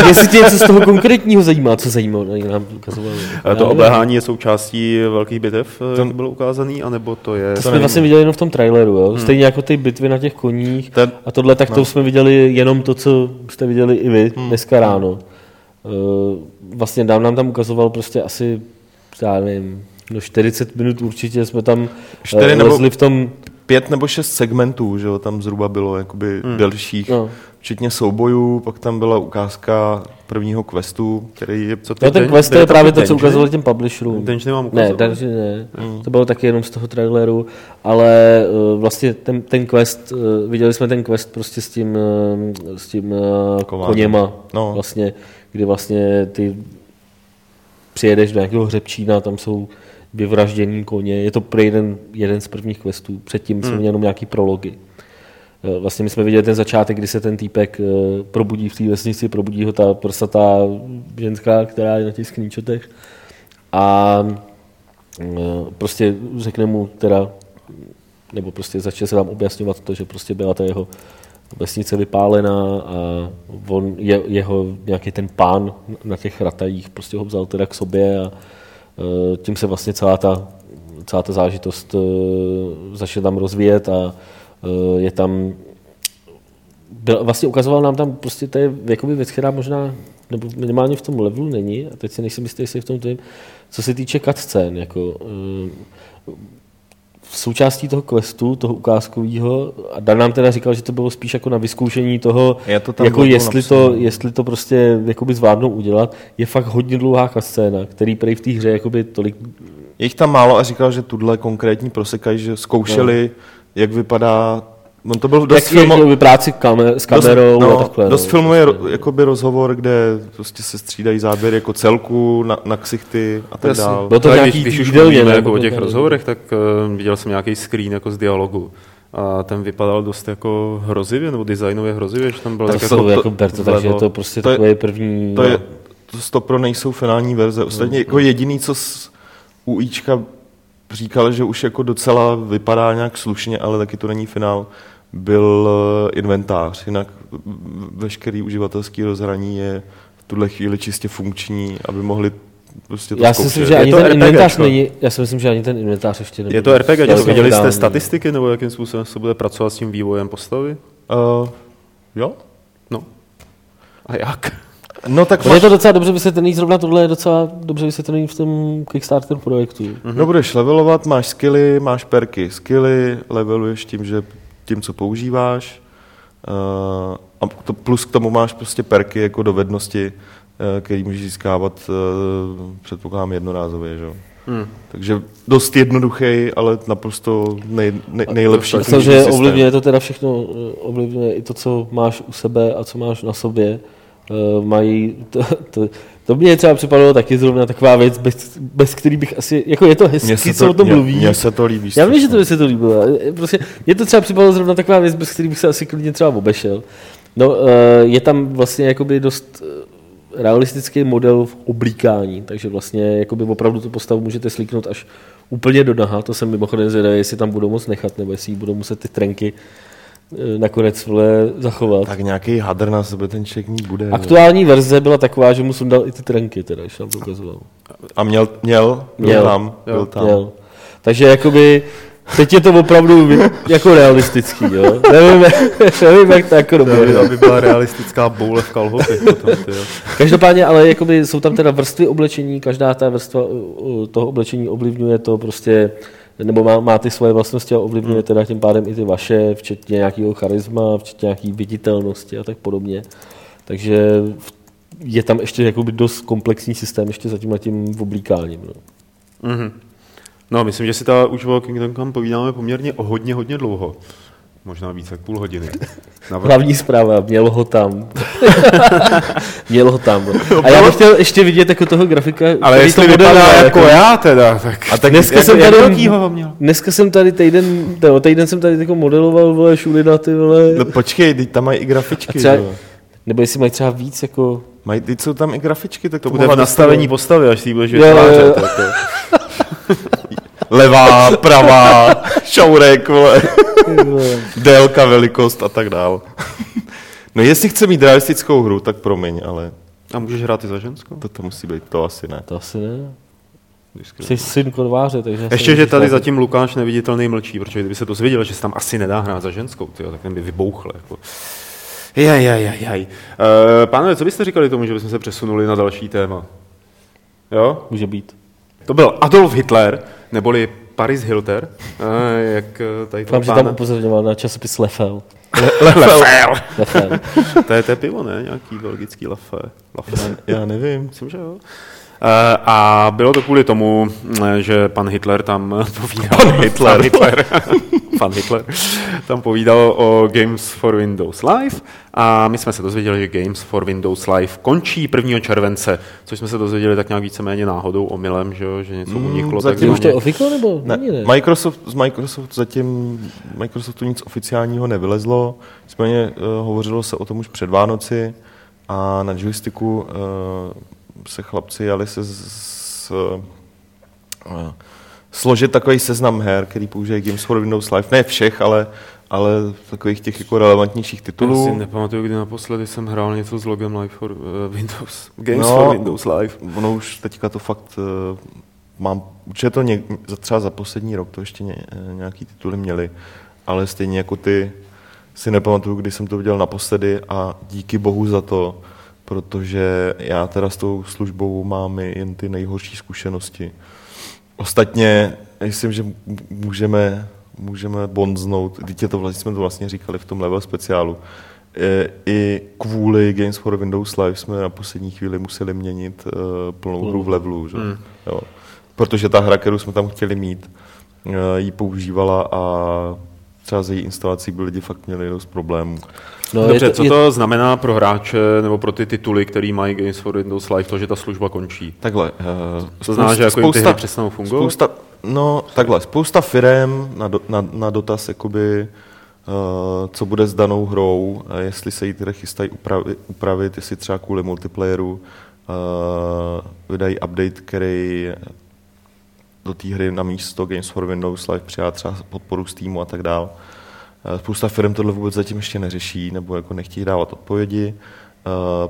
Jestli tě něco z toho konkrétního zajímá, co zajímavého nám ukazovali. To obléhání je součástí velkých bitev, jak bylo ukázaný, anebo to je... To jsme vlastně viděli jenom v tom traileru, jo? Stejně jako ty bitvy na těch koních a tohle, tak to jsme viděli jenom to, co jste viděli i vy dneska ráno. Vlastně Dám nám tam ukazoval prostě asi, já nevím, no 40 minut určitě jsme tam lezli v tom... 5 nebo 6 segmentů, že jo, tam zhruba bylo jakoby delších, včetně soubojů, pak tam byla ukázka prvního questu, který je... Co ten quest je právě to, co ukazovali těm publisherům. Ne. To bylo taky jenom z toho traileru, ale vlastně ten quest, viděli jsme ten quest prostě s tím koněma, vlastně, kdy vlastně ty přijedeš do nějakého hřebčína, tam jsou vyvražděný koně, je to prý jeden z prvních questů, předtím jsme měli jenom nějaký prology. Vlastně my jsme viděli ten začátek, kdy se ten týpek probudí v té vesnici, probudí ho ta prsatá ženská, která je na těch skrýčotech a prostě řekne mu teda, nebo prostě začne se nám objasňovat to, že prostě byla ta jeho vesnice vypálená a on, jeho nějaký ten pán na těch ratajích prostě ho vzal teda k sobě a tím se vlastně celá ta zážitost začne tam rozvíjet a je tam... Vlastně ukazoval nám tam prostě, to je jakoby věc, která možná, nebo minimálně v tom levelu není, a teď si nejsem jistý, jestli v tom tím, co se týče cutscén, jako... V součástí toho questu, toho ukázkovýho, a Dan nám teda říkal, že to bylo spíš jako na vyzkoušení toho, to jako jestli to prostě jakoby zvládnou udělat, je fakt hodně dlouhá scéna, který prej v té hře jakoby tolik... Je jich tam málo a říkal, že tuhle konkrétní prosekají, že zkoušeli, jak vypadá On to byl dost filmový práci s kamerou dost, no, a takhle. Dost filmu je jakoby rozhovor, kde prostě se střídají záběry jako celku na ksichty a tak dál. Bylo to nějaký když už mluvíme jako o těch rozhovorech, tak viděl jsem nějaký screen jako z dialogu. A ten vypadal dost jako hrozivě, nebo designově hrozivě, že tam byl tak jako Berto, takže je to prostě takový první... To je, to pro nejsou finální verze. Ostatně jako jediný, co u Ička říkal, že už jako docela vypadá nějak slušně, ale taky to není finál, byl inventář. Jinak veškerý uživatelský rozhraní je v tuhle chvíli čistě funkční, aby mohli prostě to zkoušet. Já si myslím, že ani ten inventář ještě nebude. Je to RPG, to viděli jste statistiky, nebo jakým způsobem se bude pracovat s tím vývojem postavy? Jo? No. A jak? No, tak je to docela dobře vysvětlený, zrovna tohle je docela dobře vysvětlený v tom Kickstarter projektu. Mm-hmm. No, budeš levelovat, máš skilly, máš perky. Skilly leveluješ tím, co používáš, a to plus k tomu máš prostě perky jako dovednosti, který můžeš získávat, předpokládám, jednorázově, že jo. Hmm. Takže dost jednoduchý, ale naprosto nejlepší. Takže ovlivňuje to teda všechno, ovlivňuje i to, co máš u sebe a co máš na sobě. To mě třeba připadalo taky zrovna taková věc, bez který bych asi, jako je to hezký, co o tom mluví. Mně se to líbí. Já vím, že to by se to líbilo. Prostě, mě to třeba připadalo zrovna taková věc, bez který bych se asi klidně třeba obešel. No, je tam vlastně jakoby dost realistický model v oblíkání, takže vlastně jakoby opravdu tu postavu můžete slíknout až úplně do naha. To jsem mimochodem zvědavý, jestli tam budou moc nechat, nebo jestli budou muset ty trenky nakonec zachovat. Tak nějaký hadr na sebe ten člověk mít bude. Aktuální verze byla taková, že mu sundal i ty trenky, teda, když nám to ukazoval. A měl tam. Takže jakoby teď je to opravdu jako realistický, jo. Nevím, jak to jako dobrý. Aby byla realistická boule v kalhotech. Každopádně, ale jakoby jsou tam teda vrstvy oblečení, každá ta vrstva toho oblečení ovlivňuje to prostě, nebo má ty svoje vlastnosti a ovlivňuje teda tím pádem i ty vaše, včetně nějakého charisma, včetně nějaký viditelnosti a tak podobně. Takže je tam ještě jakoby dost komplexní systém ještě za tímhletím oblíkáním. No. Mm-hmm. No, myslím, že si ta už o Kingdom Come povídáme poměrně o hodně dlouho. Možná víc jak půl hodiny. Hlavní zpráva, mělo ho tam. A já bych chtěl ještě vidět jako toho grafika. Ale jestli vypadá jako já teda. Tak. A tak dneska, jsem tady, dneska jsem tady týden jsem tady jako modeloval, vole, šulina, ty vole. No počkej, teď tam mají i grafičky. Třeba, nebo jestli mají třeba víc jako... Mají, teď jsou tam i grafičky, tak to bude v nastavení postavy, až si ji budeš vytvářet. Levá, pravá, šourek, vole, délka, velikost a tak dál. No, jestli chce mít realistickou hru, tak promiň, ale... A můžeš hrát i za ženskou? To musí být, to asi ne. To asi ne. Jsi syn Korváře, takže... Ještě, že tady zatím Lukáš neviditelný mlčí, protože kdyby se to zvěděl, že se tam asi nedá hrát za ženskou, tyjo, tak ten by vybouchl, jako... Pánové, co byste říkali tomu, že bychom se přesunuli na další téma? Jo? Může být. To byl Adolf Hitler, neboli Paris Hilter, jak tady toho pána... tam upozorňoval na časopis Lefel. Lefel. To je pivo, ne? Nějaký belgický Lafé. Já nevím, myslím, že jo. A bylo to kvůli tomu, že pan Hitler tam povídal... Pan Hitler tam povídal o Games for Windows Live a my jsme se dozvěděli, že Games for Windows Live končí 1. července, což jsme se dozvěděli tak nějak víceméně náhodou, omylem, že něco uniklo. Zatím už to je ofiko, nebo? Ne. Microsoftu nic oficiálního nevylezlo, nicméně hovořilo se o tom už před Vánoci a na joysticku se chlapci jali se složit takový seznam her, který použije Games for Windows Live. Ne všech, ale takových těch jako relevantnějších titulů. Já si nepamatuju, kdy naposledy jsem hrál něco s logem Live for Windows. Games for Windows Live. Ono už teďka to fakt mám, určitě to třeba za poslední rok to ještě nějaký tituly měli, ale stejně jako ty si nepamatuju, kdy jsem to viděl naposledy a díky bohu za to, protože já teda s tou službou mám jen ty nejhorší zkušenosti. Ostatně, myslím, že můžeme bonznout, jsme to vlastně říkali v tom level speciálu, i kvůli Games for Windows Live jsme na poslední chvíli museli měnit plnou hru v levelu, že? Jo. Protože ta hra, kterou jsme tam chtěli mít, ji používala a třeba za její instalací by lidi fakt měli dost problémů. No, dobře, co to znamená pro hráče nebo pro ty tituly, který mají Games for Windows Live, to, že ta služba končí? Takhle. To znamená, že jako spousta, ty hry přestanou fungovat? No, takhle. Spousta firem na dotaz, jakoby, co bude s danou hrou, jestli se jí tedy chystají upravit, jestli třeba kvůli multiplayeru vydají update, který do té hry na místo Games for Windows Live přidá třeba podporu Steamu a tak dál. Spousta firm tohle vůbec zatím ještě neřeší nebo jako nechtějí dávat odpovědi.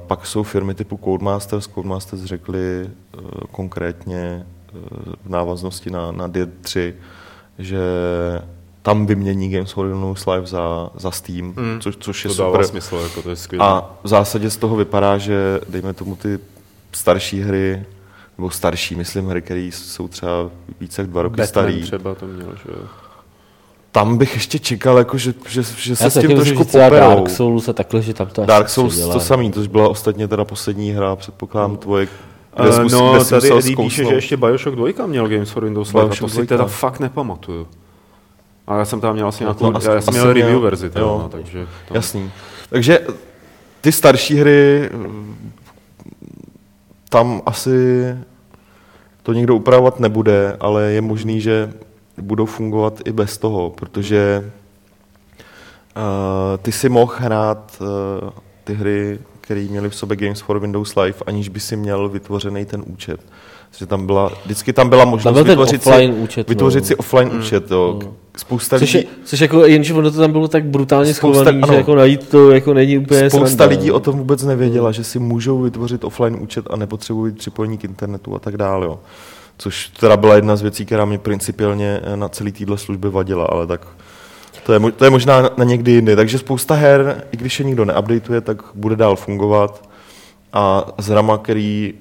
Pak jsou firmy typu Codemasters. Codemasters řekli konkrétně v návaznosti na Dirt 3, že tam vymění Games for Windows Live za Steam, což je to super. Smysl, jako to je skvělé. A v zásadě z toho vypadá, že dejme tomu ty starší hry, nebo starší, myslím, hry, které jsou třeba více jak 2 roky Batman starý. Třeba to mělo, že tam bych ještě čekal, jako, že se s tím trošku poperou. Dark Souls a takhle, že tam to Dark Souls to samý, tož byla ostatně teda poslední hra, předpokládám tvoje, kde jsi musel zkousnout. No, tady píše, že ještě Bioshock 2 měl Games for Windows Live, to si teda fakt nepamatuju. A já jsem tam měl asi nějakou, já jsem měl review verzi, teda, no, takže... To... Jasný. Takže ty starší hry, tam asi to někdo upravovat nebude, ale je možný, že budou fungovat i bez toho, protože ty si mohl hrát ty hry, které měly v sobě Games for Windows Live, aniž by si měl vytvořený ten účet. Že tam byla, vždycky tam byla možnost tam byl vytvořit si offline účet. Jo. Spousta lidí... Což jako, jenže ono to tam bylo tak brutálně schovaný, že jako najít to jako není úplně... Spousta lidí o tom vůbec nevěděla, že si můžou vytvořit offline účet a nepotřebují připojení k internetu a tak dále. Jo. Což teda byla jedna z věcí, která mi principiálně na celý téhle službě vadila, ale tak to je možná na někdy jindy. Takže spousta her, i když je nikdo neupdateuje, tak bude dál fungovat. A s hrama,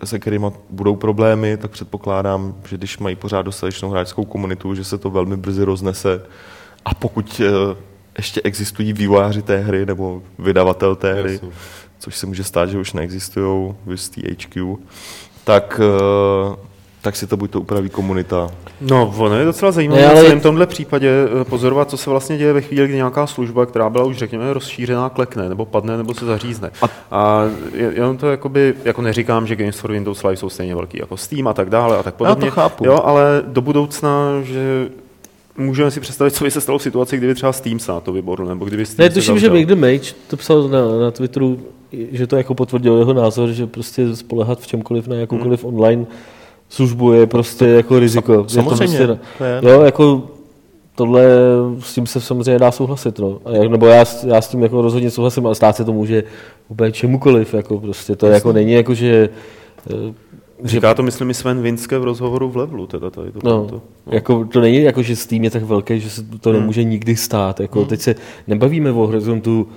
se kterými budou problémy, tak předpokládám, že když mají pořád dostatečnou hráčskou komunitu, že se to velmi brzy roznese. A pokud ještě existují vývojáři té hry nebo vydavatel té hry, yes, což se může stát, že už neexistují, viz THQ, tak si to buď to upraví komunita. No, ono je docela zajímavé, ale... v tomhle případě pozorovat, co se vlastně děje ve chvíli, kdy nějaká služba, která byla už, řekněme, rozšířená, klekne, nebo padne, nebo se zařízne. A jenom to jakoby, jako neříkám, že Games for Windows Live jsou stejně velký jako Steam a tak dále a tak podobně. Já to chápu. Jo, ale do budoucna, že... Můžeme si představit, co by se stalo v situaci, kdyby třeba Steam se na to vyboril, nebo kdyby Steam se tuším, že někde Mage to psal na Twitteru, že to jako potvrdil jeho názor, že prostě spolehat v čemkoliv na jakoukoliv online službu je prostě jako riziko. Samozřejmě. Je to prostě, jo, jako tohle s tím se samozřejmě dá souhlasit, no. Nebo já s tím jako rozhodně souhlasím, ale stát se to může úplně čemukoliv, jako prostě to jako není jako, že... Říká to, myslím, i Sven Vinske v rozhovoru v Levelu, teda tady to. No. Jako, to není jako, že Steam je tak velký, že se to nemůže nikdy stát, jako teď se nebavíme o horizontu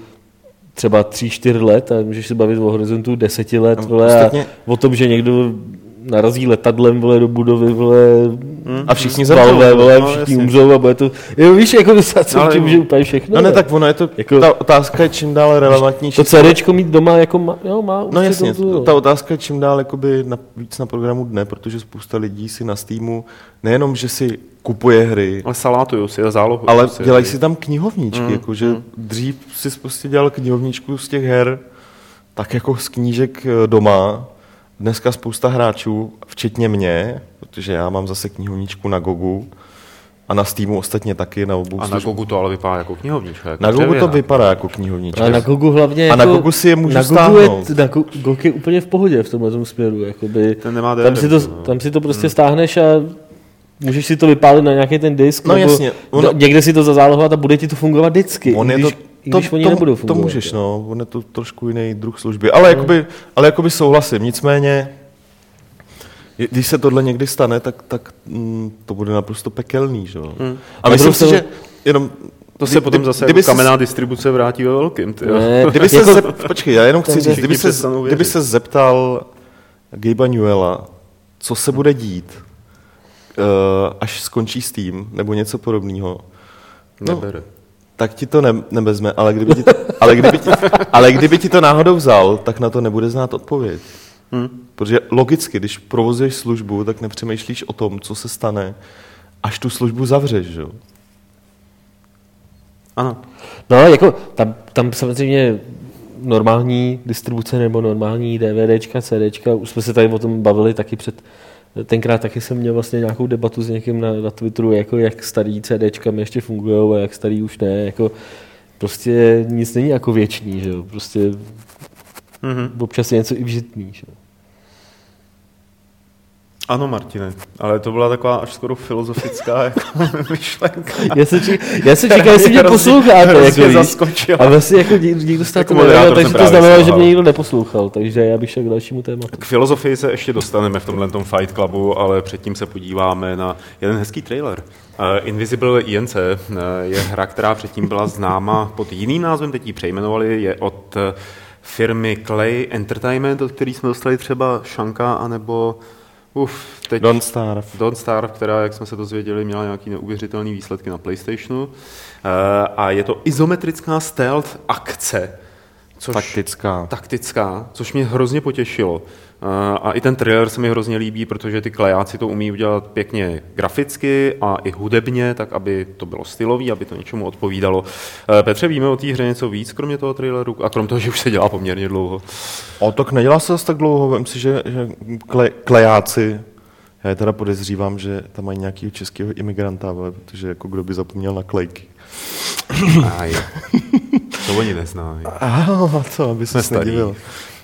třeba 3-4 let a můžeš se bavit o horizontu 10 let, no, vole, ostatně... a o tom, že někdo narazí letadlem, vole, do budovy, vole, a všichni zemřou, vole, všichni umřou a bude to... Jo, víš, jako dostat se určitě může úplně všechno. No ne, tak ono je to, jako, ta otázka je čím dál relevantnější. To CDčko mít doma, jako má, jo, má určitě. No jasně, ta otázka je čím dál, jakoby, víc na programu dne, protože spousta lidí si na Steamu, nejenom, že si kupuje hry, ale salátují si a zálohují, ale dělají si tam knihovníčky, jakože dřív si prostě dělal knihovníčku z těch her, tak jako z knížek doma. Dneska spousta hráčů, včetně mě, protože já mám zase knihovničku na GOGu a na Steamu ostatně taky. Na obou a na GOGu to ale vypadá jako knihovnička. Jako na GOGu to vypadá jako knihovnička. A na GOGu hlavně jako... A na GOGu si je můžu stáhnout. GOG je úplně v pohodě v tomhle směru. Jakoby. Ten nemá DRM, tam si to prostě stáhneš a můžeš si to vypálit na nějaký ten disk. No jasně. Někde si to zazálohovat a bude ti to fungovat vždycky. To můžeš, no. On je to trošku jiný druh služby. Ale jakoby souhlasím. Nicméně, když se tohle někdy stane, tak to bude naprosto pekelný, že jo. A myslím si, že jenom... To se potom zase jako kamenná distribuce vrátí ve velkým. Počkej, já jenom chci říct, kdyby se zeptal Gabe'a Newella, co se bude dít, až skončí Steam, nebo něco podobného. Nebere. Tak ti to nevezme, ale kdyby ti to náhodou vzal, tak na to nebude znát odpověď. Protože logicky, když provozuješ službu, tak nepřemýšlíš o tom, co se stane, až tu službu zavřeš. Že? Ano. No, jako tam samozřejmě normální distribuce nebo normální DVDčka, CDčka, už jsme se tady o tom bavili taky před, tenkrát taky jsem měl vlastně nějakou debatu s někým na Twitteru, jako jak starý CDčka mi ještě fungujou a jak starý už ne, jako prostě nic není jako věčný, že jo, prostě občas je něco i vžitný, že jo. Ano, Martine, ale to byla taková až skoro filozofická jako myšlenka. Já jsem čekal, jestli mě posloucháte. A vlastně jako nikdo se to nevěděl, takže to znamená, že mě nikdo neposlouchal, takže já bych šel k dalšímu tématu. K filozofii se ještě dostaneme v tomhle tom Fight Clubu, ale předtím se podíváme na jeden hezký trailer. Invisible INC je hra, která předtím byla známa pod jiným názvem, teď ji přejmenovali, je od firmy Clay Entertainment, od který jsme dostali třeba Šanka, anebo... Don't Starve, která, jak jsme se dozvěděli, měla nějaký neuvěřitelný výsledky na PlayStationu. A je to izometrická stealth akce. Taktická, což mě hrozně potěšilo. A i ten trailer se mi hrozně líbí, protože ty klejáci to umí udělat pěkně graficky a i hudebně, tak aby to bylo stylový, aby to něčemu odpovídalo. Petře, víme o té hře něco víc, kromě toho traileru? A krom toho, že už se dělá poměrně dlouho. O, tak nedělá se zase tak dlouho. Vem si, že klejáci, já je teda podezřívám, že tam mají nějakého českého imigranta, ale, protože jako kdo by zapomněl na klejky. To oni neznávají. Ano, to, aby se nedivil.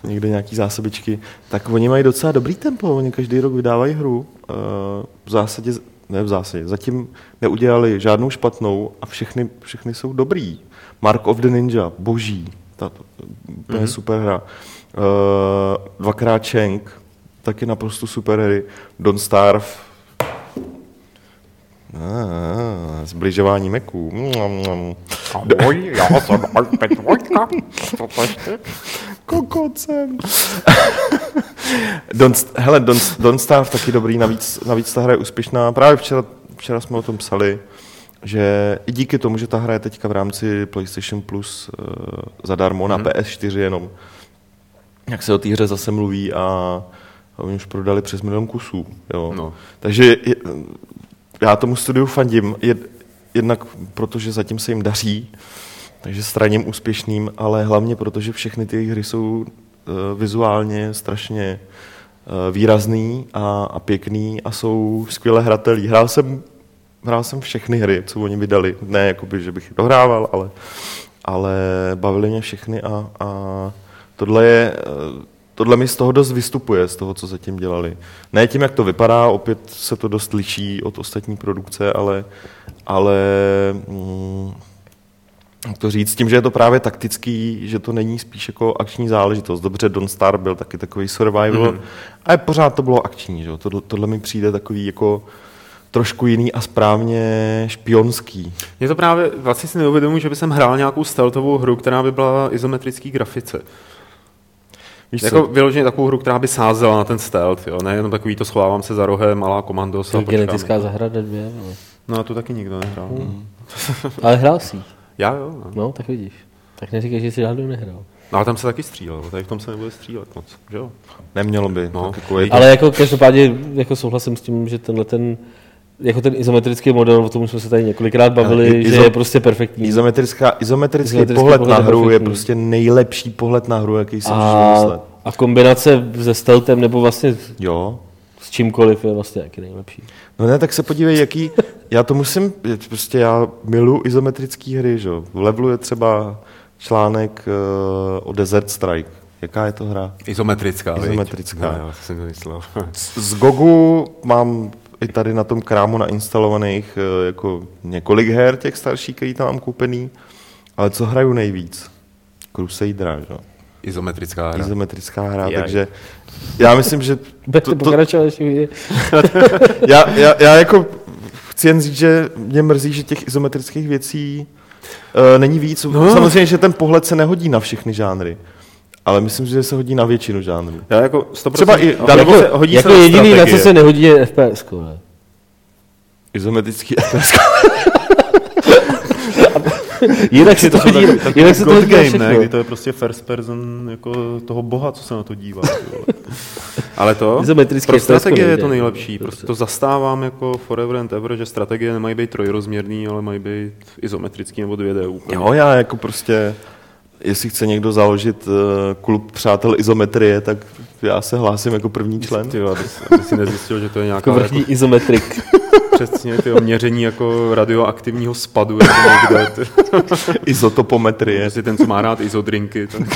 Někde nějaký zásobičky. Tak oni mají docela dobrý tempo, oni každý rok vydávají hru. Zatím neudělali žádnou špatnou a všechny jsou dobrý. Mark of the Ninja, boží, to je super hra. Dvakrát Cheng, taky naprosto super hry. Don't Starve, zbližování meků. Já jsem Alpet Vojka. Kokocem. Don't Starve taky dobrý, navíc ta hra je úspěšná. Právě včera jsme o tom psali, že i díky tomu, že ta hra je teďka v rámci PlayStation Plus zadarmo na PS4 jenom, jak se o té hře zase mluví a oni už prodali přes 1 milion kusů. Jo. No. Takže já tomu studiu fandím, jednak protože zatím se jim daří, takže straním úspěšným, ale hlavně protože všechny ty hry jsou vizuálně strašně výrazný a pěkný a jsou skvěle hratelí. Hrál jsem všechny hry, co oni vydali. Ne, jakoby, že bych je dohrával, ale bavily mě všechny a tohle mi z toho dost vystupuje, z toho, co zatím dělali. Ne tím, jak to vypadá, opět se to dost liší od ostatní produkce, ale jak to říct, tím, že je to právě taktický, že to není spíš jako akční záležitost. Dobře, Don't Starve byl taky takový survival, ale pořád to bylo akční. Že? Tohle mi přijde takový jako trošku jiný a správně špionský. Je to právě, vlastně si neuvědomuji, že by jsem hrál nějakou stealthovou hru, která by byla izometrický grafice. Jako vyloženě takovou hru, která by sázela na ten stealth, jo? Ne jenom takový to schovávám se za rohem, malá komando. Genetická zahrada 2. Ale... No a tu taky nikdo nehrál. Ale hrál jsi. Já jo. Ne? No, tak vidíš. Tak neříkej, že jsi žádnou nehrál. No, ale tam se taky střílel, tady v tom se nebude střílet moc, že jo? Nemělo by. No. Ale jako každopádně jako souhlasím s tím, že ten izometrický model, o tom jsme se tady několikrát bavili, že je prostě perfektní. Izometrický pohled na hru je prostě nejlepší pohled na hru, jaký jsem vymyslel. A kombinace se stealthem nebo vlastně s čímkoliv je vlastně jaký nejlepší. No ne, tak se podívej, jaký... já miluji izometrické hry, že jo. V levelu je třeba článek o Desert Strike. Jaká je to hra? Izometrická. No, já jsem to myslel. Z GOGu mám... I tady na tom krámu nainstalovaných jako několik her těch starších, který tam mám koupený. Ale co hraju nejvíc? Crusadera, že? Izometrická hra, takže já myslím, že... Já jako chci jen říct, že mě mrzí, že těch izometrických věcí není víc. No. Samozřejmě, že ten pohled se nehodí na všechny žánry. Ale myslím, že se hodí na většinu žánrů. Já jako 100%. Třeba i jako jediný, na co se nehodí, je FPS. Izometrický FPS. Jinak si to vidí, jinak se to vidí všechno. Ne, kdy to je prostě first person jako toho boha, co se na to dívá. Ale to, pro strategie je to nejlepší. Prostě to zastávám jako forever and ever, že strategie nemají být trojrozměrný, ale mají být izometrický nebo 2D úplně. Jo, já jako prostě, jestli chce někdo založit klub přátel izometrie, tak já se hlásím jako první člen. Ty, aby si nezjistil, že to je nějaká vrchní jako izometrik. Přesně, tyjo, měření jako radioaktivního spadu. Jako někde, izotopometrie. Jestli ten, co má rád izodrinky. Tak.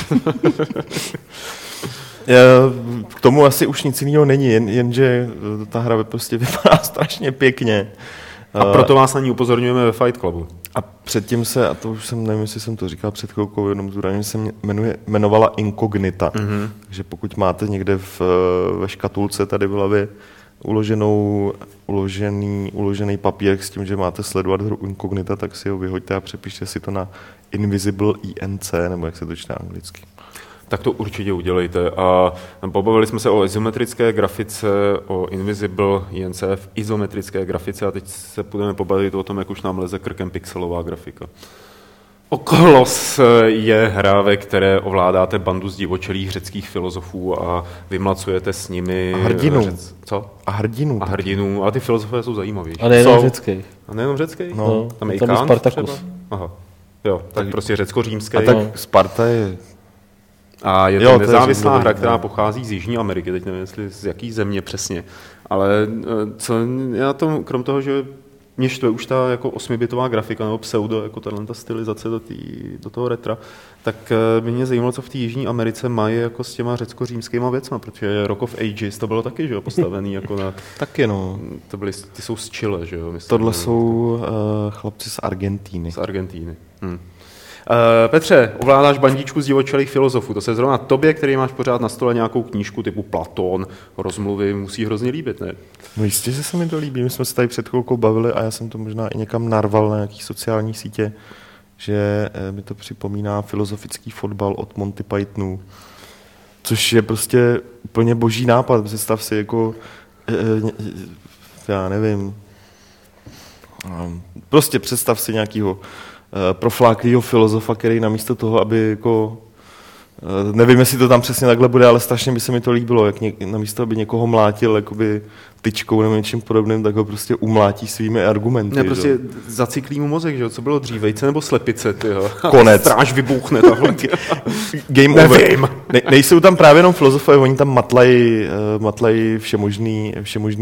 K tomu asi už nic jiného není, jenže ta hra prostě vypadá strašně pěkně. A proto vás na ní upozorňujeme ve Fight Clubu. A předtím se, a to už jsem, nevím, jestli jsem to říkal před chvilkou, jenom zúraním se jmenovala Incognita. Mm-hmm. Takže pokud máte někde ve škatulce, tady byla by uložený papír s tím, že máte sledovat hru Incognita, tak si ho vyhoďte a přepište si to na Invisible INC, nebo jak se to čte anglicky. Tak to určitě udělejte. A pobavili jsme se o izometrické grafice, o Invisible INC v izometrické grafice a teď se budeme pobavit o tom, jak už nám leze krkem pixelová grafika. Okhlos je hra, ve které ovládáte bandu zdivočelých řeckých filozofů a vymlacujete s nimi... A hrdinů. A ty filozofové jsou zajímavější. A nejenom řecký. No. Tam je Ikán třeba? Aha. Jo, tak prostě řecko-římské. A tak Sparta je... A je to nezávislá hra, která pochází z Jižní Ameriky, teď nevím, jestli z jaký země přesně. Ale co já to, krom toho, že mě štve už ta jako 8-bitová grafika nebo pseudo, jako ta stylizace do toho retra, tak by mě zajímalo, co v té Jižní Americe mají jako s těma řecko-římskýma věcma, protože Rock of Ages to bylo taky, že jo, postavený jako na... Taky no. To byly, ty jsou z Chile, že jo? Myslím, tohle jsou chlapci z Argentíny. Petře, ovládáš bandičku z divočelých filozofů. To se zrovna tobě, který máš pořád na stole nějakou knížku typu Platón, Rozmluvy, musí hrozně líbit, ne? No jistě, že se mi to líbí. My jsme se tady před chvilkou bavili a já jsem to možná i někam narval na nějakých sociálních sítě, že mi to připomíná filozofický fotbal od Monty Pythonu, což je prostě úplně boží nápad. Představ si jako, já nevím, prostě představ si nějakýho profláklýho filozofa, který namísto toho, aby jako, nevím, jestli to tam přesně takhle bude, ale strašně by se mi to líbilo, jak namísto, aby někoho mlátil jakoby tyčkou nebo něčím podobným, tak ho prostě umlátí svými argumenty. Ne, prostě zacyklí mu mozek, že? Co bylo dřív, vejce nebo slepice, tyho. Konec. Stráž vybuchne tahle. Game over. Nejsou tam právě jenom filozofové, oni tam matlají všemožný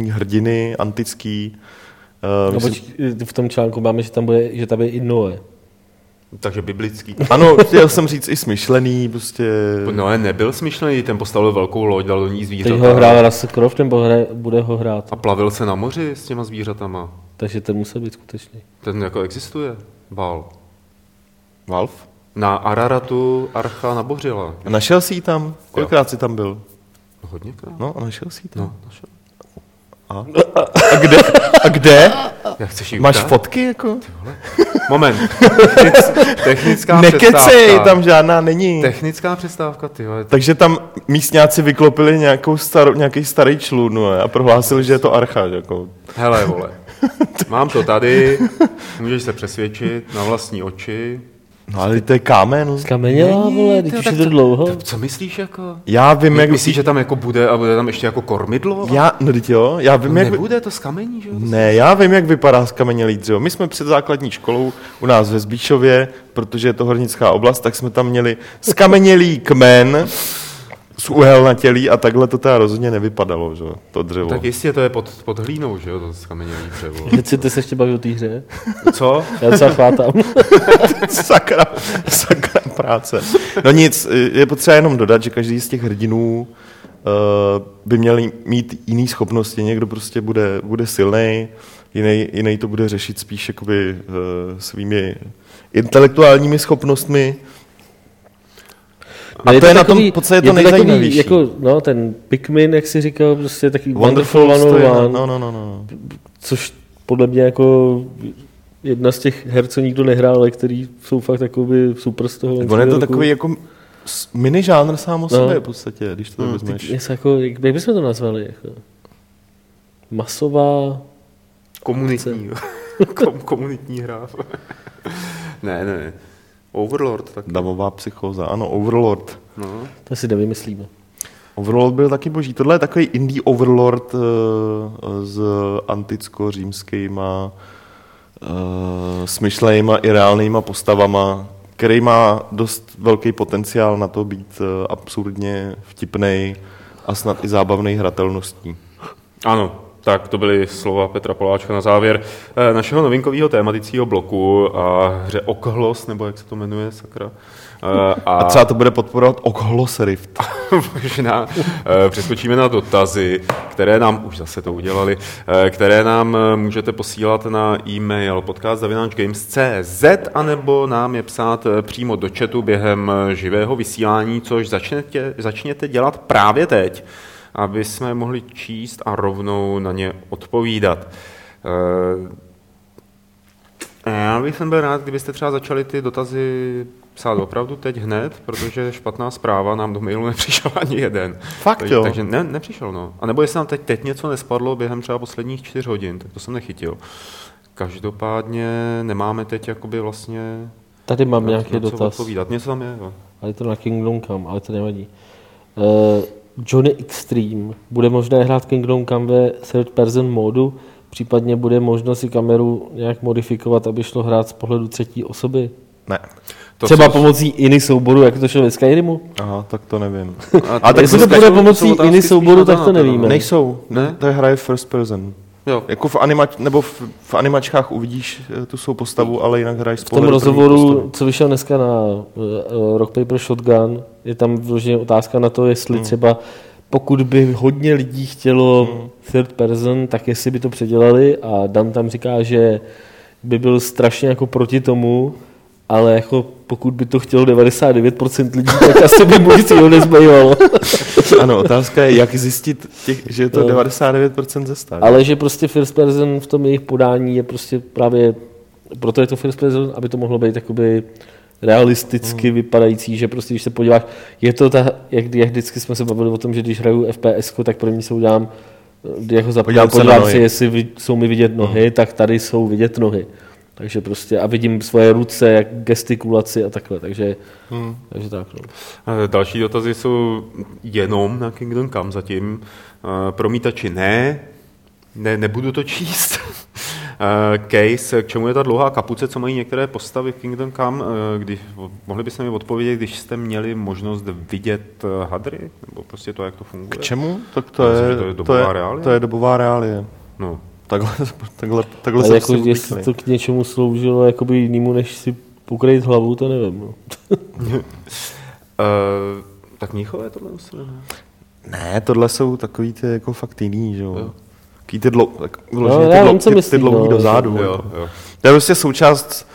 hrdiny, antický. V tom článku máme, že tam bude, že tam je i Noé. Takže biblický. Ano, chtěl jsem říct i smyšlený, prostě... No, nebyl smyšlený, ten postavil velkou loď, dal do ní zvířata. Teď ho hrál Russell Croft, nebo bude ho hrát. A plavil se na moři s těma zvířatama. Takže ten musel být skutečný. Ten jako existuje. Valve? Na Araratu archa nabořila. A našel jsi ji tam? Kolikrát jsi tam byl? No, hodněkrát. No, a našel jsi ji tam? No, našel. A kde? Máš fotky jako? Moment. Technická přestávka. Nekecej, tam žádná není. Technická přestávka, ty vole. Takže tam místňáci vyklopili nějaký starý člun a prohlásili, že je to archa. Jako. Hele, vole, mám to tady, můžeš se přesvědčit na vlastní oči. No ale to je kámen. Skamenělá, vole, teď už je to dlouho. Co myslíš jako? Já vím, jak... Myslíš, že tam jako bude a bude tam ještě jako kormidlo? Já vím, jak... Nebude to z kamení, že? Ne, já vím, jak vypadá skamenělý dřevo. My jsme před základní školou u nás ve Zbíšově, protože je to hornická oblast, tak jsme tam měli skamenělý kmen z uhelnatělí a takhle to teda rozhodně nevypadalo, že? To dřevo. Tak jistě to je pod hlínou, že jo, to skamenělý dřevo. Ty se ještě baví o té hře? Co? Já docela chvátám. sakra práce. No nic, je potřeba jenom dodat, že každý z těch hrdinů by měl mít jiný schopnosti. Někdo prostě bude silnej, jiný to bude řešit spíš jakoby svými intelektuálními schopnostmi. A to je na tom podstatě to nejzajímavější. Jako, no, ten Pikmin, jak jsi říkal, prostě takový wonderful no. Což podle mě jako jedna z těch her, co nikdo nehrál, ale který jsou fakt takový super z toho. On je to takový jako mini žánr sám o sobě v podstatě, když to vezmeš. Jako, jak bychom to nazvali? Jako? Masová... Komunitní hra. Ne. Overlord taky. Davová psychóza, ano, Overlord. No. To si nevymyslíme. Overlord byl taky boží. Tohle je takový indie Overlord s anticko-římskýma smyšlejma i reálnýma postavama, který má dost velký potenciál na to být absurdně vtipnej a snad i zábavnej hratelností. Ano, tak to byly slova Petra Poláčka na závěr našeho novinkového tématického bloku a hře Okhlos, nebo jak se to jmenuje, sakra. A třeba to bude podporovat Oculus Rift. Možná přeskočíme na dotazy, které nám, už zase to udělali, které nám můžete posílat na e-mail podcast@games.cz anebo nám je psát přímo do chatu během živého vysílání, což začněte dělat právě teď, aby jsme mohli číst a rovnou na ně odpovídat. Já bych byl rád, kdybyste třeba začali ty dotazy psát opravdu teď hned, protože špatná zpráva, nám do mailu nepřišel ani jeden. Fakt tak, jo? Takže ne, nepřišel, no. A nebo jestli nám teď něco nespadlo během třeba posledních 4 hodin, tak to jsem nechytil. Každopádně nemáme teď jakoby vlastně... Tady mám nějaký dotaz. Odpovídat. Něco tam je, jo. Ale je to na Kingdom Come, ale to nevadí. Johnny Extreme. Bude možné hrát Kingdom Come ve third person modu? Případně bude možno si kameru nějak modifikovat, aby šlo hrát z pohledu třetí osoby? Ne. To třeba pomocí jiný souboru, jak to šlo ve Skyrimu? Aha, tak to nevím. A tak jestli to bude pomocí jiný souboru, tak to nevíme. Nejsou, ne? To je hraje first person. Jo. Jako v animačkách uvidíš tu svou postavu, ale jinak hraješ z pohledu. V tom rozhovoru, co vyšel dneska na Rock Paper Shotgun, je tam vloženě otázka na to, jestli třeba pokud by hodně lidí chtělo third person, tak jestli by to předělali, a Dan tam říká, že by byl strašně jako proti tomu, ale jako pokud by to chtělo 99% lidí, tak asi by mu nic jiného nezbývalo. Ano, otázka je, jak zjistit, že je to 99% ze 100. Ale že prostě first person v tom jejich podání je prostě právě, proto je to first person, aby to mohlo být jakoby realisticky vypadající, že prostě když se podíváš, je to ta, jak vždycky jsme se bavili o tom, že když hraju FPS-ko, tak první se udělám, jako podívám se, jestli jsou mi vidět nohy, tak tady jsou vidět nohy. Takže prostě a vidím svoje ruce, jak gestikulaci a takhle, takže tak. No. Další dotazy jsou jenom na Kingdom Come zatím. Promítači ne, nebudu to číst. Case, k čemu je ta dlouhá kapuce, co mají některé postavy v Kingdom Come, když, mohli byste mi odpovědět, když jste měli možnost vidět hadry, nebo prostě to, jak to funguje? K čemu? Tak to je dobová reálie. No. Takhle se jako, jestli to k něčemu sloužilo jakoby jinému, než si pokrýt hlavu, to nevím. No. Tak mnichové tohle museli, ne? Ne, tohle jsou takový ty jako fakt jiný, že jo. Takový ty dlouhý dozadu. To je prostě součást,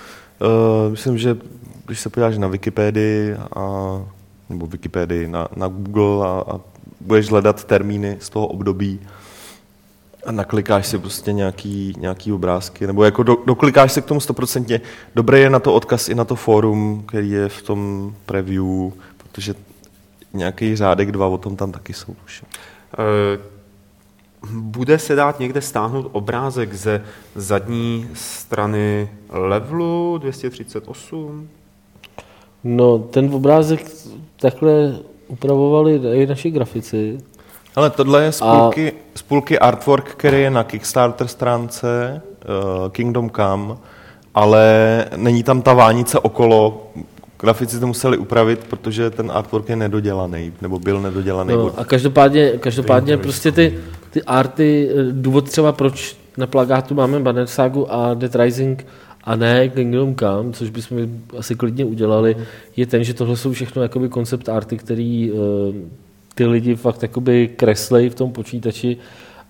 myslím, že když se podíváš na Wikipedii, na Google a budeš hledat termíny z toho období, a naklikáš si prostě nějaký obrázky, nebo jako doklikáš se k tomu 100%. Dobré je na to odkaz i na to fórum, který je v tom preview, protože nějaký řádek 2 o tom tam taky jsou. Bude se dát někde stáhnout obrázek ze zadní strany levelu 238? No, ten obrázek takhle upravovali i naši grafici. Ale tohle je z půlky artwork, který je na Kickstarter stránce Kingdom Come, ale není tam ta vánice okolo. Grafici to museli upravit, protože ten artwork je nedodělaný, nebo byl nedodělaný. No, a každopádně prostě ty arty, důvod třeba, proč na plakátu máme Banner Sagu a Dead Rising a ne Kingdom Come, což bychom asi klidně udělali, je ten, že tohle jsou všechno jakoby koncept arty, který... Ty lidi fakt jakoby kreslej v tom počítači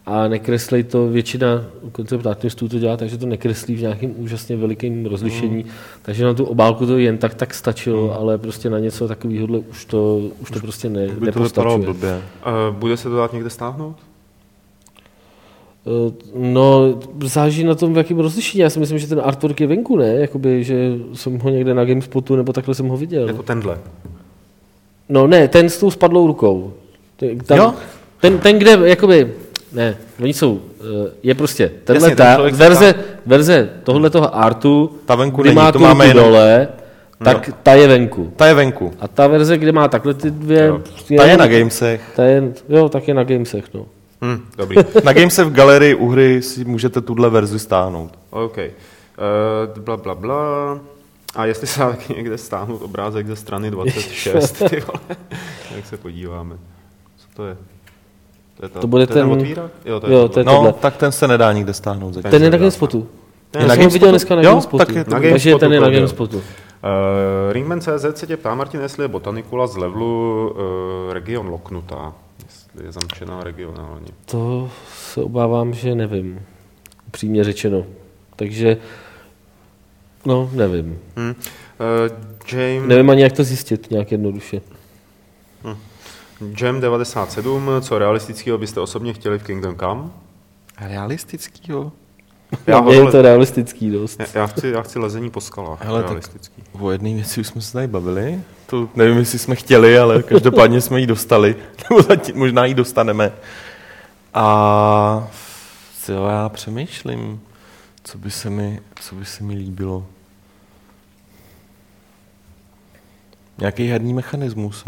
a nekreslej to, většina koncept artistů to dělá, takže to nekreslí v nějakým úžasně velikým rozlišení, takže na tu obálku to jen tak stačilo, ale prostě na něco takovýhodle už to prostě nepostačuje. Bude se to dát někde stáhnout? No, záží na tom, v jakém rozlišení. Já si myslím, že ten artwork je venku, ne? Jakoby, že jsem ho někde na GameSpotu nebo takhle jsem ho viděl. Jako tenhle. No ne, ten s tou spadlou rukou. Tam, ten, kde, jakoby, ne, oni jsou, je prostě, tenhle ta verze, verze tohoto artu, kde má tu máme dole, jenom... tak ta je venku. Ta je venku. A ta verze, kde má takhle ty dvě... Jo. Ta je na Gamesech. Jo, tak je na Gamesech, no. Dobrý. Na Gamesech v galerii u hry si můžete tuhle verzi stáhnout. OK. A jestli se taky někde stáhnout obrázek ze strany 26, ty vole. Jak se podíváme. Co to je? To bude ten... Otvírak? Jo, to je tohle. No, tak ten se nedá nikde stáhnout. Ten je na Gamespotu. Já jsem ho viděl dneska na Gamespotu. Takže ten je na Gamespotu. Ringman.cz se tě ptá, Martin, jestli je Botanicula z levelu region loknutá, jestli je zamčená regionálně. To se obávám, že nevím, upřímně řečeno. Takže, no, nevím. James... Nevím ani, jak to zjistit nějak jednoduše. Jam 97, co realistického byste osobně chtěli v Kingdom Come? Realistického? Je to realistický dost. Já chci lezení po skalách. Hele, realistický. Tak o jedné věci už jsme se tady bavili. To nevím, jestli jsme chtěli, ale každopádně jsme ji dostali. Nebo zatím, možná ji dostaneme. A jo, já přemýšlím, co by se mi líbilo. Nějaký herní mechanismus,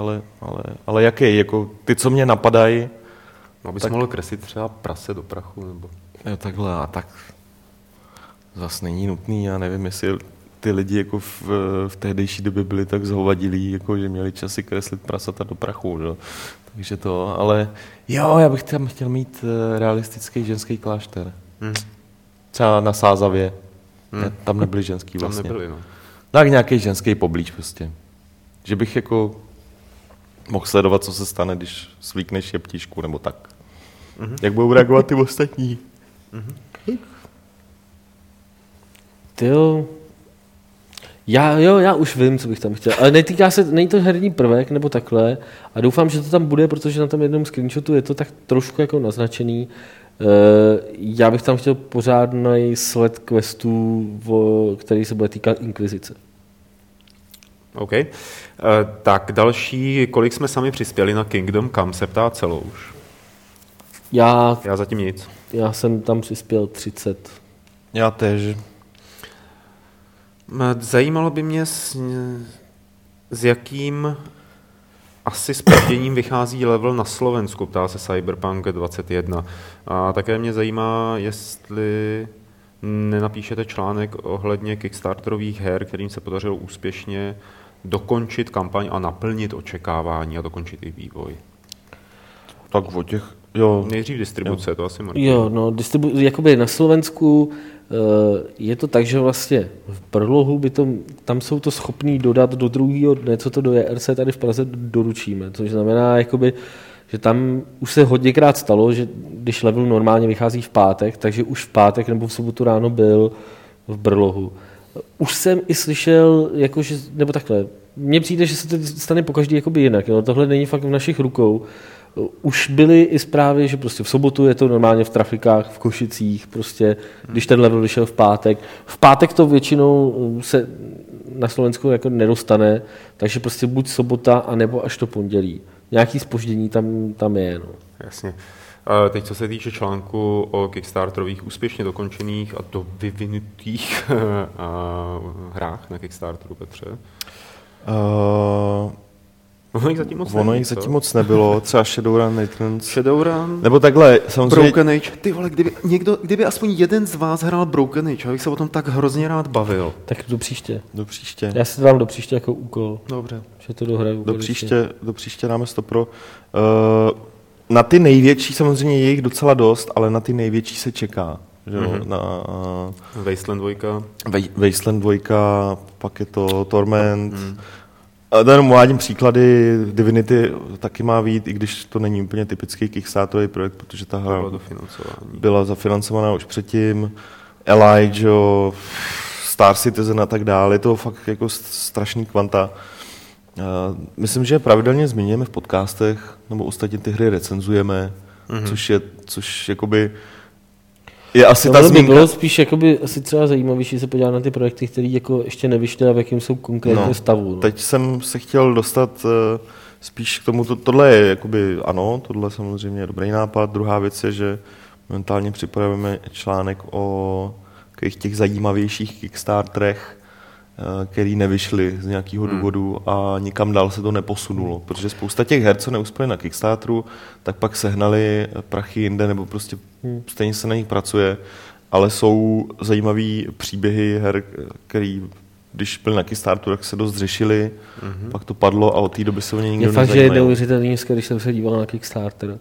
ale jaký? Jako ty, co mě napadají. Abys tak... mohl kreslit třeba prase do prachu, nebo... Jo, takhle, a tak... Zas není nutný, já nevím, jestli ty lidi jako v tehdejší době byli tak zhovadilí, jako že měli čas si kreslit prasata do prachu, že? Takže to, ale jo, já bych tam chtěl mít realistický ženský klášter. Třeba na Sázavě, tam nebyly ženský vlastně. Tam nebyly, no. Tak nějaký ženský poblíž prostě. Že bych jako mohl sledovat, co se stane, když svíkneš jeptišku nebo tak. Jak budou reagovat ty ostatní. Jo. Já už vím, co bych tam chtěl, ale netýká se, není to herní prvek nebo takhle a doufám, že to tam bude, protože na tom jednom screenshotu je to tak trošku jako naznačený. Já bych tam chtěl pořádnej sled questů, který se bude týkat inkvizice. OK. Tak další, kolik jsme sami přispěli na Kingdom Come, se ptá Celou už. Já zatím nic. Já jsem tam přispěl 30. Já tež. Zajímalo by mě, s jakým asi spožděním vychází level na Slovensku, ptá se Cyberpunk 21. A také mě zajímá, jestli nenapíšete článek ohledně kickstarterových her, kterým se podařilo úspěšně dokončit kampaň a naplnit očekávání a dokončit i vývoj. Tak o těch... Jo. Nejdřív distribuce, jo. To asi možná. Jo, no, jakoby na Slovensku je to tak, že vlastně v prolohu tam jsou to schopní dodat do druhého dne, co to do JRC tady v Praze doručíme, což znamená, jakoby, že tam už se hodněkrát stalo, že když level normálně vychází v pátek, takže už v pátek nebo v sobotu ráno byl v brlohu. Už jsem i slyšel, jakože, nebo takhle, mně přijde, že se to stane pokaždý jakoby jinak, jo? Tohle není fakt v našich rukou. Už byly i zprávy, že prostě v sobotu je to normálně v trafikách, v Košicích, prostě, když ten level vyšel v pátek. V pátek to většinou se na Slovensku jako nedostane, takže prostě buď sobota, anebo až to pondělí. Nějaký zpoždění tam je. No. Jasně. Teď, co se týče článku o kickstarterových úspěšně dokončených a dovyvinutých hrách na Kickstarteru, Petře? Ono jich zatím moc nebylo, třeba Shadowrun, Returns. Shadowrun, nebo takhle, samozřejmě... Broken Age. Ty vole, kdyby aspoň jeden z vás hrál Broken Age, abych se o tom tak hrozně rád bavil. Tak do příště. Já si dám do příště jako úkol. Dobře. Že to dohraju. Do příště dáme 100 pro. Na ty největší samozřejmě je jich docela dost, ale na ty největší se čeká. Na Wasteland 2. Pak je to Torment. Jenom uvádím příklady, Divinity taky má vyjít, i když to není úplně typický kickstarterový projekt, protože ta hra byla zafinancovaná už předtím, Elijah, Star Citizen a tak dále, je to fakt jako strašný kvanta. Myslím, že pravidelně zmiňujeme v podcastech, nebo ostatně ty hry recenzujeme, což jakoby... Je asi ta zmínka. By bylo spíš jakoby, asi třeba zajímavější se podívat na ty projekty, které jako ještě nevyšly a v jakém jsou konkrétně stavu. No. Teď jsem se chtěl dostat spíš k tomu, tohle je jakoby, ano, tohle samozřejmě je dobrý nápad. Druhá věc je, že momentálně připravujeme článek o takových těch zajímavějších Kickstarterech, který nevyšly z nějakého důvodu a nikam dál se to neposunulo, protože spousta těch her, co neuspěli na Kickstarteru, tak pak sehnali prachy jinde, nebo prostě stejně se na nich pracuje, ale jsou zajímavý příběhy her, který když byli na Kickstarteru, tak se dost řešili, pak to padlo a od té doby se o ně nikdo nezajímá. Je fakt, že je neuvěřitelný, když jsem se díval na Kickstarter,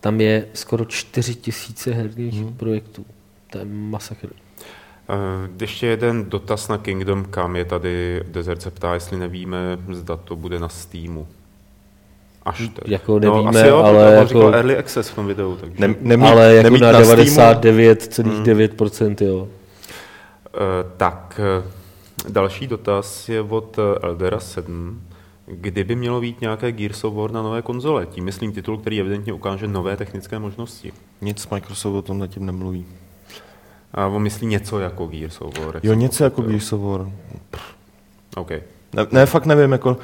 tam je skoro 4 000 herních projektů. To je masakr. Ještě jeden dotaz na Kingdom Come je tady. Desert se ptá, jestli nevíme, zda to bude na Steamu. Až teď. Jako nevíme, no, asi jo, ale jako... říkal Early Access v tom videu. Takže... ale jako na 99,9%, jo. Tak, další dotaz je od Eldera 7. Kdyby mělo být nějaké Gears of War na nové konzole? Tím myslím titul, který evidentně ukáže nové technické možnosti. Nic Microsoft o tom zatím nemluví. A on myslí něco jako Gears of War. Jo, něco jako Gears of War. Okay. Ne, fakt nevím, jako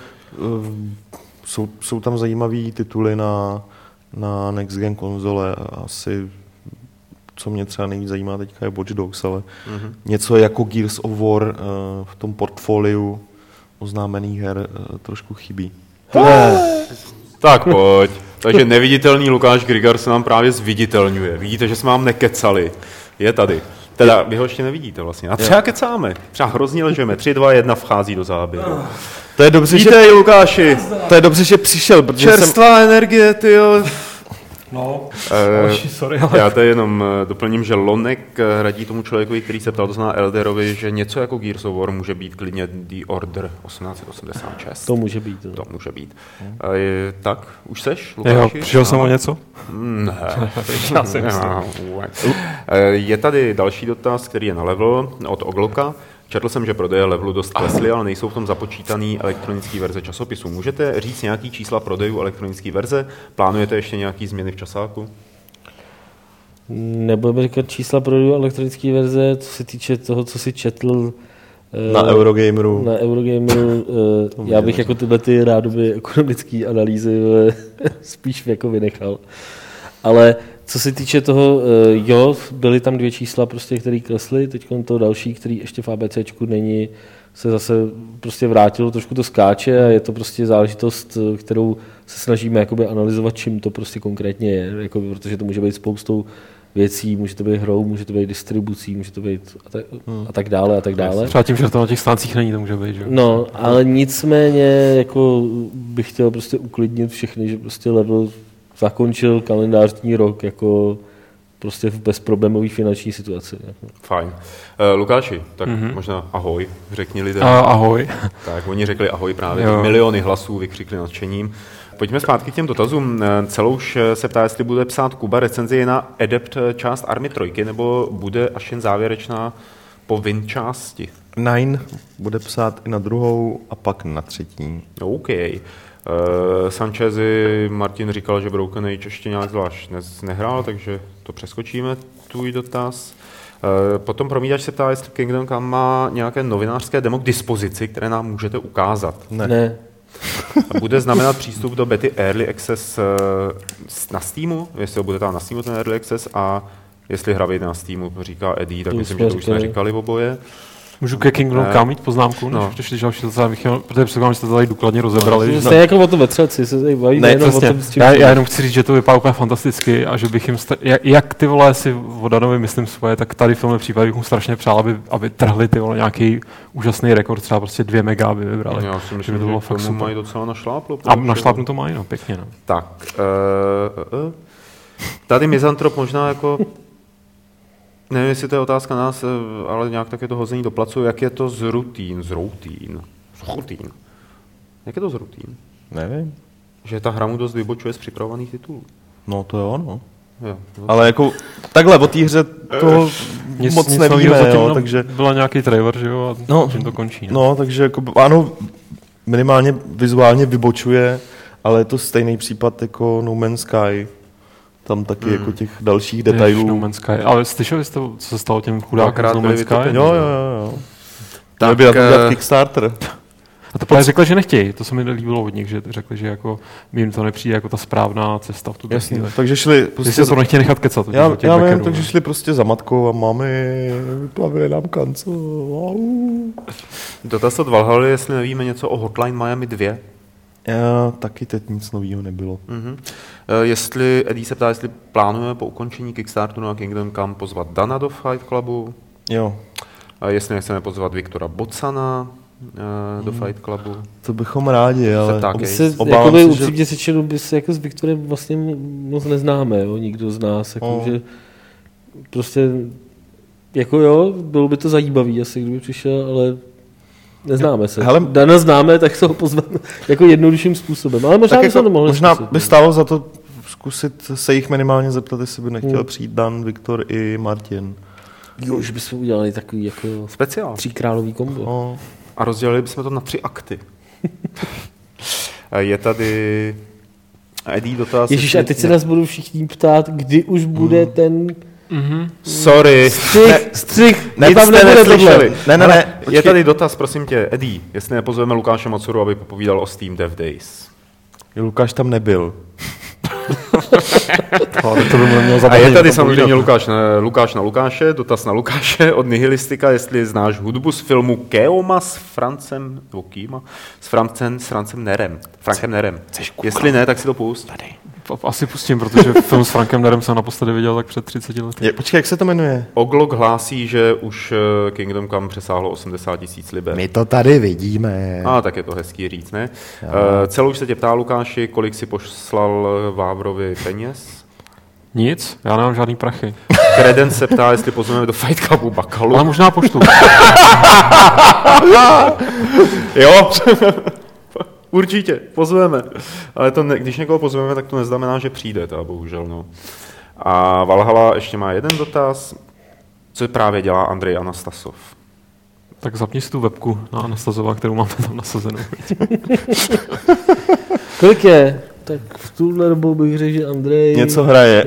jsou tam zajímavý tituly na Next Gen konzole, asi co mě třeba nejvíc zajímá teďka je Watch Dogs, ale něco jako Gears of War v tom portfoliu oznámených her trošku chybí. Tak pojď. Takže neviditelný Lukáš Grigar se nám právě zviditelňuje. Vidíte, že jsme vám nekecali. Je tady. Teda, vy ho ještě nevidíte vlastně. A třeba kecáme. Třeba hrozně ležeme. 3, 2, 1 vchází do záběru. To je dobře, vítej, že... Lukáši. To je dobře, že přišel, protože čerstvá energie, tyjo. No, sorry, ale... Já to jenom doplním, že Lonek radí tomu člověku, který se ptal, to zná Elderovi, že něco jako Gears of War může být klidně The Order 1886. To může být. To může být. Tak, už seš, Lukáši? Přišel jsem o něco? Ne. Já se je tady další dotaz, který je na level od Ogloka. Četl jsem, že prodeje levelu dost klesly, ale nejsou v tom započítaný elektronické verze časopisů. Můžete říct nějaký čísla prodejů elektronické verze? Plánujete ještě nějaký změny v časáku? Nebudeme říkat čísla prodejů elektronické verze, co se týče toho, co si četl na Eurogameru. Já bych jako tyhle ty rádoby ekonomické analýzy spíš jako vynechal. Ale co se týče toho, jo, byly tam 2 čísla, prostě, které klesly, teď to další, který ještě v ABCčku není, se zase prostě vrátilo, trošku to skáče a je to prostě záležitost, kterou se snažíme jakoby analyzovat, čím to prostě konkrétně je, jakoby, protože to může být spoustou věcí, může to být hrou, může to být distribucí, může to být a tak dále. Třeba tím, že to na těch stáncích není, to může být, že? No, ale nicméně jako bych chtěl prostě uklidnit všechny, že prostě level zakončil kalendářní rok jako prostě v bezproblémové finanční situaci. Fajn. Lukáši, tak možná ahoj, řekni lidem. Ahoj. Tak, oni řekli ahoj právě. Miliony hlasů vykřikli nadšením. Pojďme zpátky k těm dotazům. Celouš se ptá, jestli bude psát Kuba recenzi na Adept část Army 3, nebo bude až jen závěrečná po win části? Nein, bude psát i na 2. a pak na 3. OK. Sanchezi Martin říkal, že Broken Age ještě nějak zvlášť nehrál, takže to přeskočíme, tvůj dotaz. Potom Promítač se ptá, jestli Kingdom Come má nějaké novinářské demo k dispozici, které nám můžete ukázat. Ne. Bude znamenat přístup do bety Early Access na Steamu, jestli ho bude tam na Steamu ten Early Access a jestli hra vyjde na Steamu, říká Eddie, tak to myslím, že to už jsme říkali oboje. Můžu ke Kingdom Come mít poznámku? No. Když další docela bych měl, protože předpokládám, že jste to tady důkladně rozebrali. No, jste jako o tom ve třelci, se tady baví, ne, o tom, s čím... Já jenom chci říct, že to vypadá úplně fantasticky a že bych jim, jak ty vole si o Danovi myslím svoje, tak tady v tomhle případě bych mu strašně přál, aby trhli ty vole nějaký úžasný rekord, třeba prostě 2 mega aby vybrali. Já si myslím, že to bylo fakt super. Mají docela našláplo. A našlápnu to mají, no, pěkně. No. Tak, tady Mizantrop možná jako... Nevím, jestli to je otázka nás, ale nějak tak je to hození do placu. Jak je to z rutín? Jak je to z rutín? Nevím. Že ta hra mu dost vybočuje z připravovaných titulů. No to je ono. Jo, ale jako takhle o té hře toho moc nevíme. Jo, takže... Byla nějaký trailer, že jo? A no, čím to končí. Ne? No, takže jako, ano, minimálně vizuálně vybočuje, ale je to stejný případ jako No Man's Sky. Tam taky jako těch dalších detailů. No Man's Sky. Ale slyšeli jste, co se stalo těm chudákům z No Man's Sky? Jo. Měl by na to dělat Kickstarter. A to řekli, že nechtějí. To se mi líbilo od nich, že řekli, že jako jim to nepřijde jako ta správná cesta v tu chvíli. Takže šli prostě to nechtějí nechat kecat. Já vím, takže šli prostě za matkou a máme plavě nám kancel. Dotaz od Valhaly, jestli nevíme něco o Hotline Miami 2. Já taky teď nic nového nebylo. Mm-hmm. Jestli Eddie se ptá, jestli plánujeme po ukončení Kickstarteru na Kingdom Come pozvat Dana do Fight Clubu. Jo. Jestli nechceme pozvat Viktora Bocana do Fight Clubu. To bychom rádi, ale obávám se, že... Upřímně řečeno, by se jako s Viktorem vlastně moc neznáme, jo? Nikdo z nás. Jako, že prostě, jako jo, bylo by to zajímavý asi, kdyby přišel, ale... Neznáme se. Hele, Dana známe, tak se ho pozvat jako jednodušším způsobem. Ale možná by se to mohli možná zkusit, by stálo za to zkusit se jich minimálně zeptat, jestli by nechtěl přijít Dan, Viktor i Martin. Jo, už bychom udělali takový jako speciál. Tříkrálový kombo. No. A rozdělili bychom to na 3 akty. Je tady Eddie dotaz. Ježíš, a teď se nás budou všichni ptát, kdy už bude ten... Mm-hmm. Sorry. Střih. Ne. Je tady dotaz, prosím tě, Eddie, jestli nepozveme Lukáše Macuru, aby popovídal o Steam Dev Days. Lukáš tam nebyl. A je tady samozřejmě Lukáš na Lukáše, dotaz na Lukáše od Nihilistika, jestli znáš hudbu z filmu Keoma s Francem, Frankem Nerem. Jestli ne, tak si to pust. Tady. Asi pustím, protože film s Frankem Nerem jsem naposledy viděl tak před 30 lety. Počkej, jak se to jmenuje? Oglog hlásí, že už Kingdom Come přesáhlo 80 000 liber. My to tady vidíme. A tak je to hezký říct, ne? Celou už se tě ptá, Lukáši, kolik si poslal Vávrovi peněz? Nic, já nemám žádný prachy. Kreden se ptá, jestli pozveme do Fight Clubu Bakalu. Ale možná poštu. Jo. Určitě, pozveme. Ale to ne, když někoho pozveme, tak to neznamená, že přijde, teda bohužel. No. A Valhala ještě má jeden dotaz. Co právě dělá Andrej Anastasov? Tak zapni si tu webku na Anastasova, kterou máme tam nasazenou. Kolik je? Tak v tuhle dobu bych řekl, že Andrej... Něco hraje.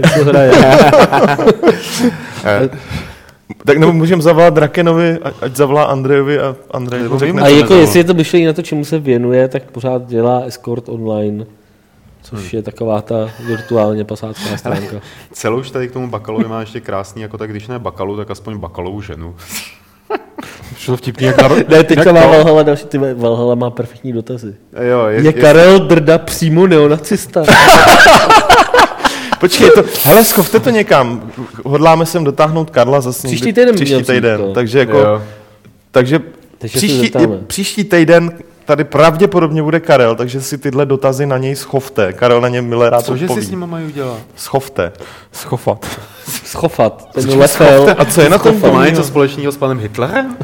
Tak nebo můžeme zavolat Rakenovi, ať zavolá Andrejovi a Andrej řekne. A jako jestli je to myšlení na to, čemu se věnuje, tak pořád dělá Escort Online, což je taková ta virtuálně pasácká stránka. Ale celou už tady k tomu Bakalovi má ještě krásný, jako tak když ne Bakalu, tak aspoň Bakalovou ženu. Všechno vtipný, jak ne, teďka má Valhala další, ty Valhala má perfektní dotazy. Jo, je Karel Drda přímo neonacista. Počkej, to, hele, schovte to někam. Hodláme sem dotáhnout Karla zase někdy. Příští týden. Takže jako, takže příští týden tady pravděpodobně bude Karel, takže si tyhle dotazy na něj schovte. Karel na ně milé rád odpoví. Cože si s nima mají udělat? Schofat. Ten lefel. A co je na tom? Má něco společného s panem Hitlerem?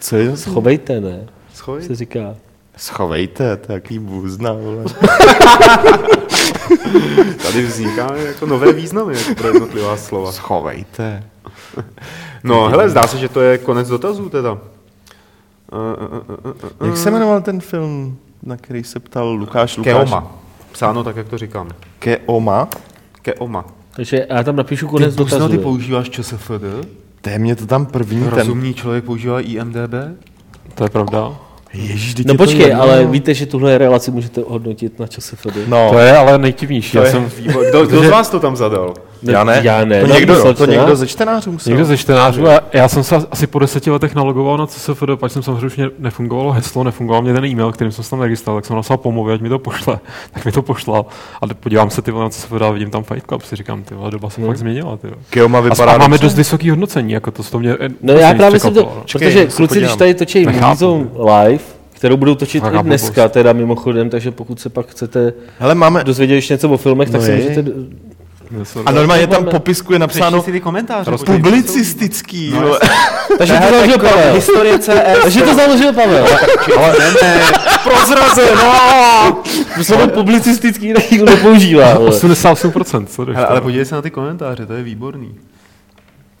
Co je? Schovejte, ne? Schovejte. Se říká. Schovejte, taký bůzna, vole. Tady vzniká jako nové významy pro jednotlivá slova. Schovejte. No, hele, zdá se, že to je konec dotazů teda. Jak se jmenoval ten film, na který se ptal Lukáš? Keoma. Psáno tak, jak to říkám. Keoma. Takže já tam napíšu konec dotazů. Ty používáš ČSFD? Mě to tam první. Rozumný člověk používá IMDB? To je pravda. Ježiš, no počkej, ale víte, že tuhle relaci můžete hodnotit na ČSFD. No, to je ale nejtivnější. Kdo z vás to tam zadal? Já ne. To někdo ze čtenářů musel. Někdo ze čtenářů a já jsem se asi po 10 letech nalogoval na ČSFD, pak jsem samozřejmě už mě nefungovalo heslo, nefungoval mě ten e-mail, kterým jsem se tam registroval, tak jsem napsal pomluvy, ať mi to pošle. Tak mi to pošla. A podívám se na ČSFD, vidím tam Fight Club, si říkám, ty vole, doba se fakt změnila, ty. A máme dost vysoké hodnocení, jako to mě. No já právě jsem to, protože kluci, když tady točí MovieZone Live, kterou budou točit i dneska, teda mimochodem, takže pokud se pak chcete dozvědět ještě něco o filmech, tak se můžete. A normálně tam popisku je napsáno publicistický. No, takže to založil Pavel. Historie CS. Takže to založil Pavel. Ale ne. Prozrazeno. Slovo publicistický nikdo nepoužívá. 88%. Ale podívej se na ty komentáře, to je výborný.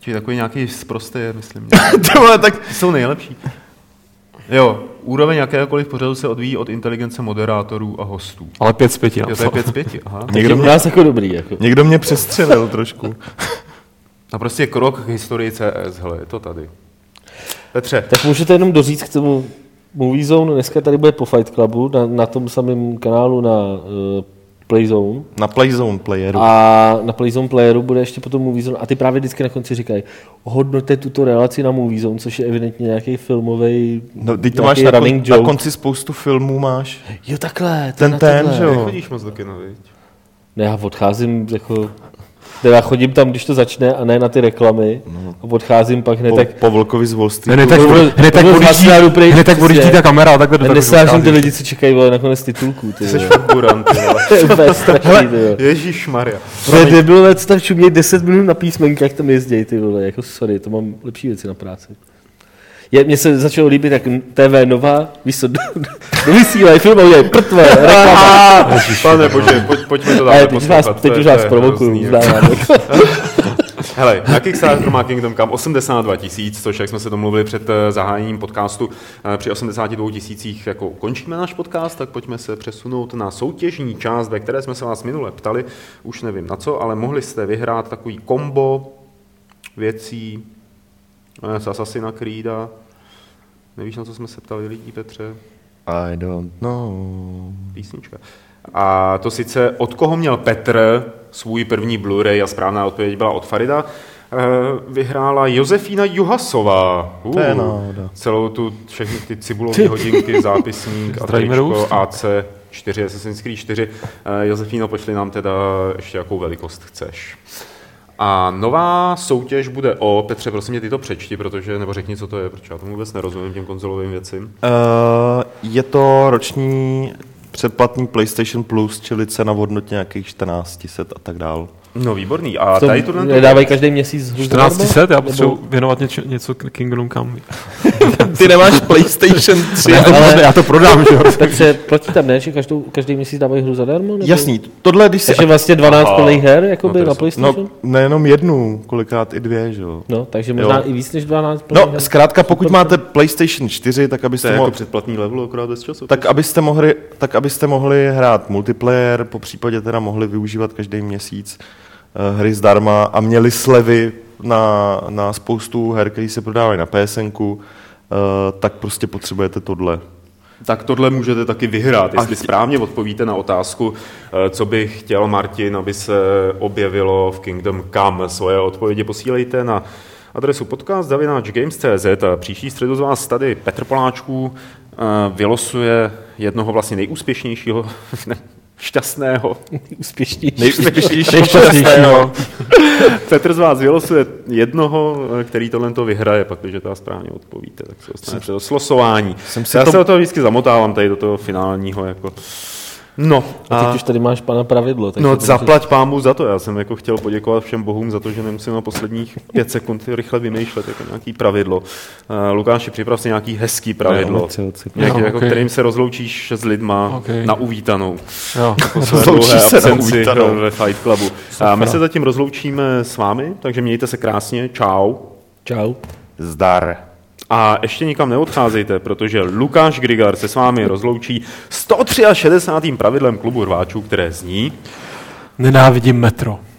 Čiže takový nějaký sprostý, myslím. Jsou nejlepší. Jo, úroveň jakéhokoliv pořadu se odvíjí od inteligence moderátorů a hostů. Ale 5 z 5. Jo, to je 5 z 5, aha. Někdo mě, jako dobrý, jako. Někdo mě přestřelil trošku. A prostě krok k historii CS, hele, je to tady. Petře. Tak můžete jenom doříct k tomu MovieZone dneska tady bude po Fight Clubu, na tom samém kanálu na Playzone. Na Playzone playeru. A na Playzone playeru bude ještě potom MovieZone. A ty právě vždycky na konci říkají, hodnoťte tuto relaci na MovieZone, což je evidentně nějaký filmový. No, teď to máš na konci spoustu filmů máš. Jo, takhle. Ten, že jo. Nechodíš moc do kina, viď? Ne, já odcházím, jako... Já chodím tam, když to začne, a ne na ty reklamy. A odcházím pak hned tak... Po Vlkovi z Wall Streetu. Hned tak odjíždí ta kamera a takhle do toho odchází. Ty lidi, co čekají, vole, nakonec titulků. Ty seš figurant, ty vole. To je úplně strašný, ty vole. Ježišmarja. To nebylo věc, tam čumějí 10 minut na písmenkách, tam jezdějí, ty vole. Jako sorry, to mám lepší věci na práci. Mně se začalo líbit, tak TV Nova, víš co, dovysílají film a udělají prtve, reklama. Pane bože, pojďme to dále poslouchat. Teď už vás provokuju. Hele, na Kickstarter má Kingdom Come 82 000, což jak jsme se domluvili před zahájením podcastu, při 82 000 jako končíme náš podcast, tak pojďme se přesunout na soutěžní část, ve které jsme se vás minule ptali, už nevím na co, ale mohli jste vyhrát takový kombo věcí z Assassina Creeda. Nevíš, na co jsme se ptali lidí, Petře? I don't know. Písnička. A to sice od koho měl Petr svůj první Blu-ray a správná odpověď byla od Farida. Vyhrála Josefína Juhasová. Celou tu všechny ty cibulové hodinky, zápisník a tričko AC4, Assassin's Creed 4. Josefíno, pošli nám teda ještě jakou velikost chceš. A nová soutěž bude o... Petře, prosím tě, ty to přečti, protože, nebo řekni, co to je, protože já tomu vůbec nerozumím těm konzolovým věcím. Je to roční předplatný PlayStation Plus, čili cena v hodnotě nějakých 1400 a tak dál. No výborný. A tady to dávají každý měsíc. 1400? Já potřebuji věnovat něco Kingdom Come. Ty nemáš PlayStation 3, ale já to prodám, že jo. Tak se platí tam, ne? Že každý měsíc dávají hru zadarmo? Nebo? Jasný. Tohle, když si... Takže vlastně 12 plných her, jakoby, no, na PlayStation? No, nejenom jednu, kolikrát i dvě, že jo. No, takže možná jo. I víc než 12 plných her. No, zkrátka, pokud máte PlayStation 4, tak abyste mohli... To je jako předplatný level, akorát bez času. Tak abyste mohli hrát multiplayer, popřípadě teda mohli využívat každý měsíc hry zdarma a měli slevy na spoustu her, které se prodávají na PSN-ku, tak prostě potřebujete tohle. Tak tohle můžete taky vyhrát, jestli správně odpovíte na otázku, co by chtěl Martin, aby se objevilo v Kingdom Come. Svoje odpovědi posílejte na adresu podcast@games.cz a příští středu z vás tady Petr Poláčků vylosuje jednoho vlastně nejúspěšnějšího... šťastného, nejúspěšnějšího šťastného. Petr z vás vylosuje jednoho, který tohle vyhraje, pak když to správně odpovíte, tak se dostanete do slosování. Já se do toho vždycky zamotávám tady do toho finálního. Jako... No, a teď už tady máš pana Pravidlo. No, zaplať pámu za to. Já jsem jako chtěl poděkovat všem bohům za to, že nemusím na posledních 5 sekund rychle vymýšlet jako nějaký pravidlo. Lukáši, připrav si nějaký hezký pravidlo, jako, okay. Kterým se rozloučíš s lidma na uvítanou. Jo. Rozloučíš se na uvítanou ve Fight Clubu. A my se zatím rozloučíme s vámi, takže mějte se krásně. Čau. Čau. Zdar. A ještě nikam neodcházejte, protože Lukáš Grigar se s vámi rozloučí 163. pravidlem klubu rváčů, které zní... Nenávidím metro.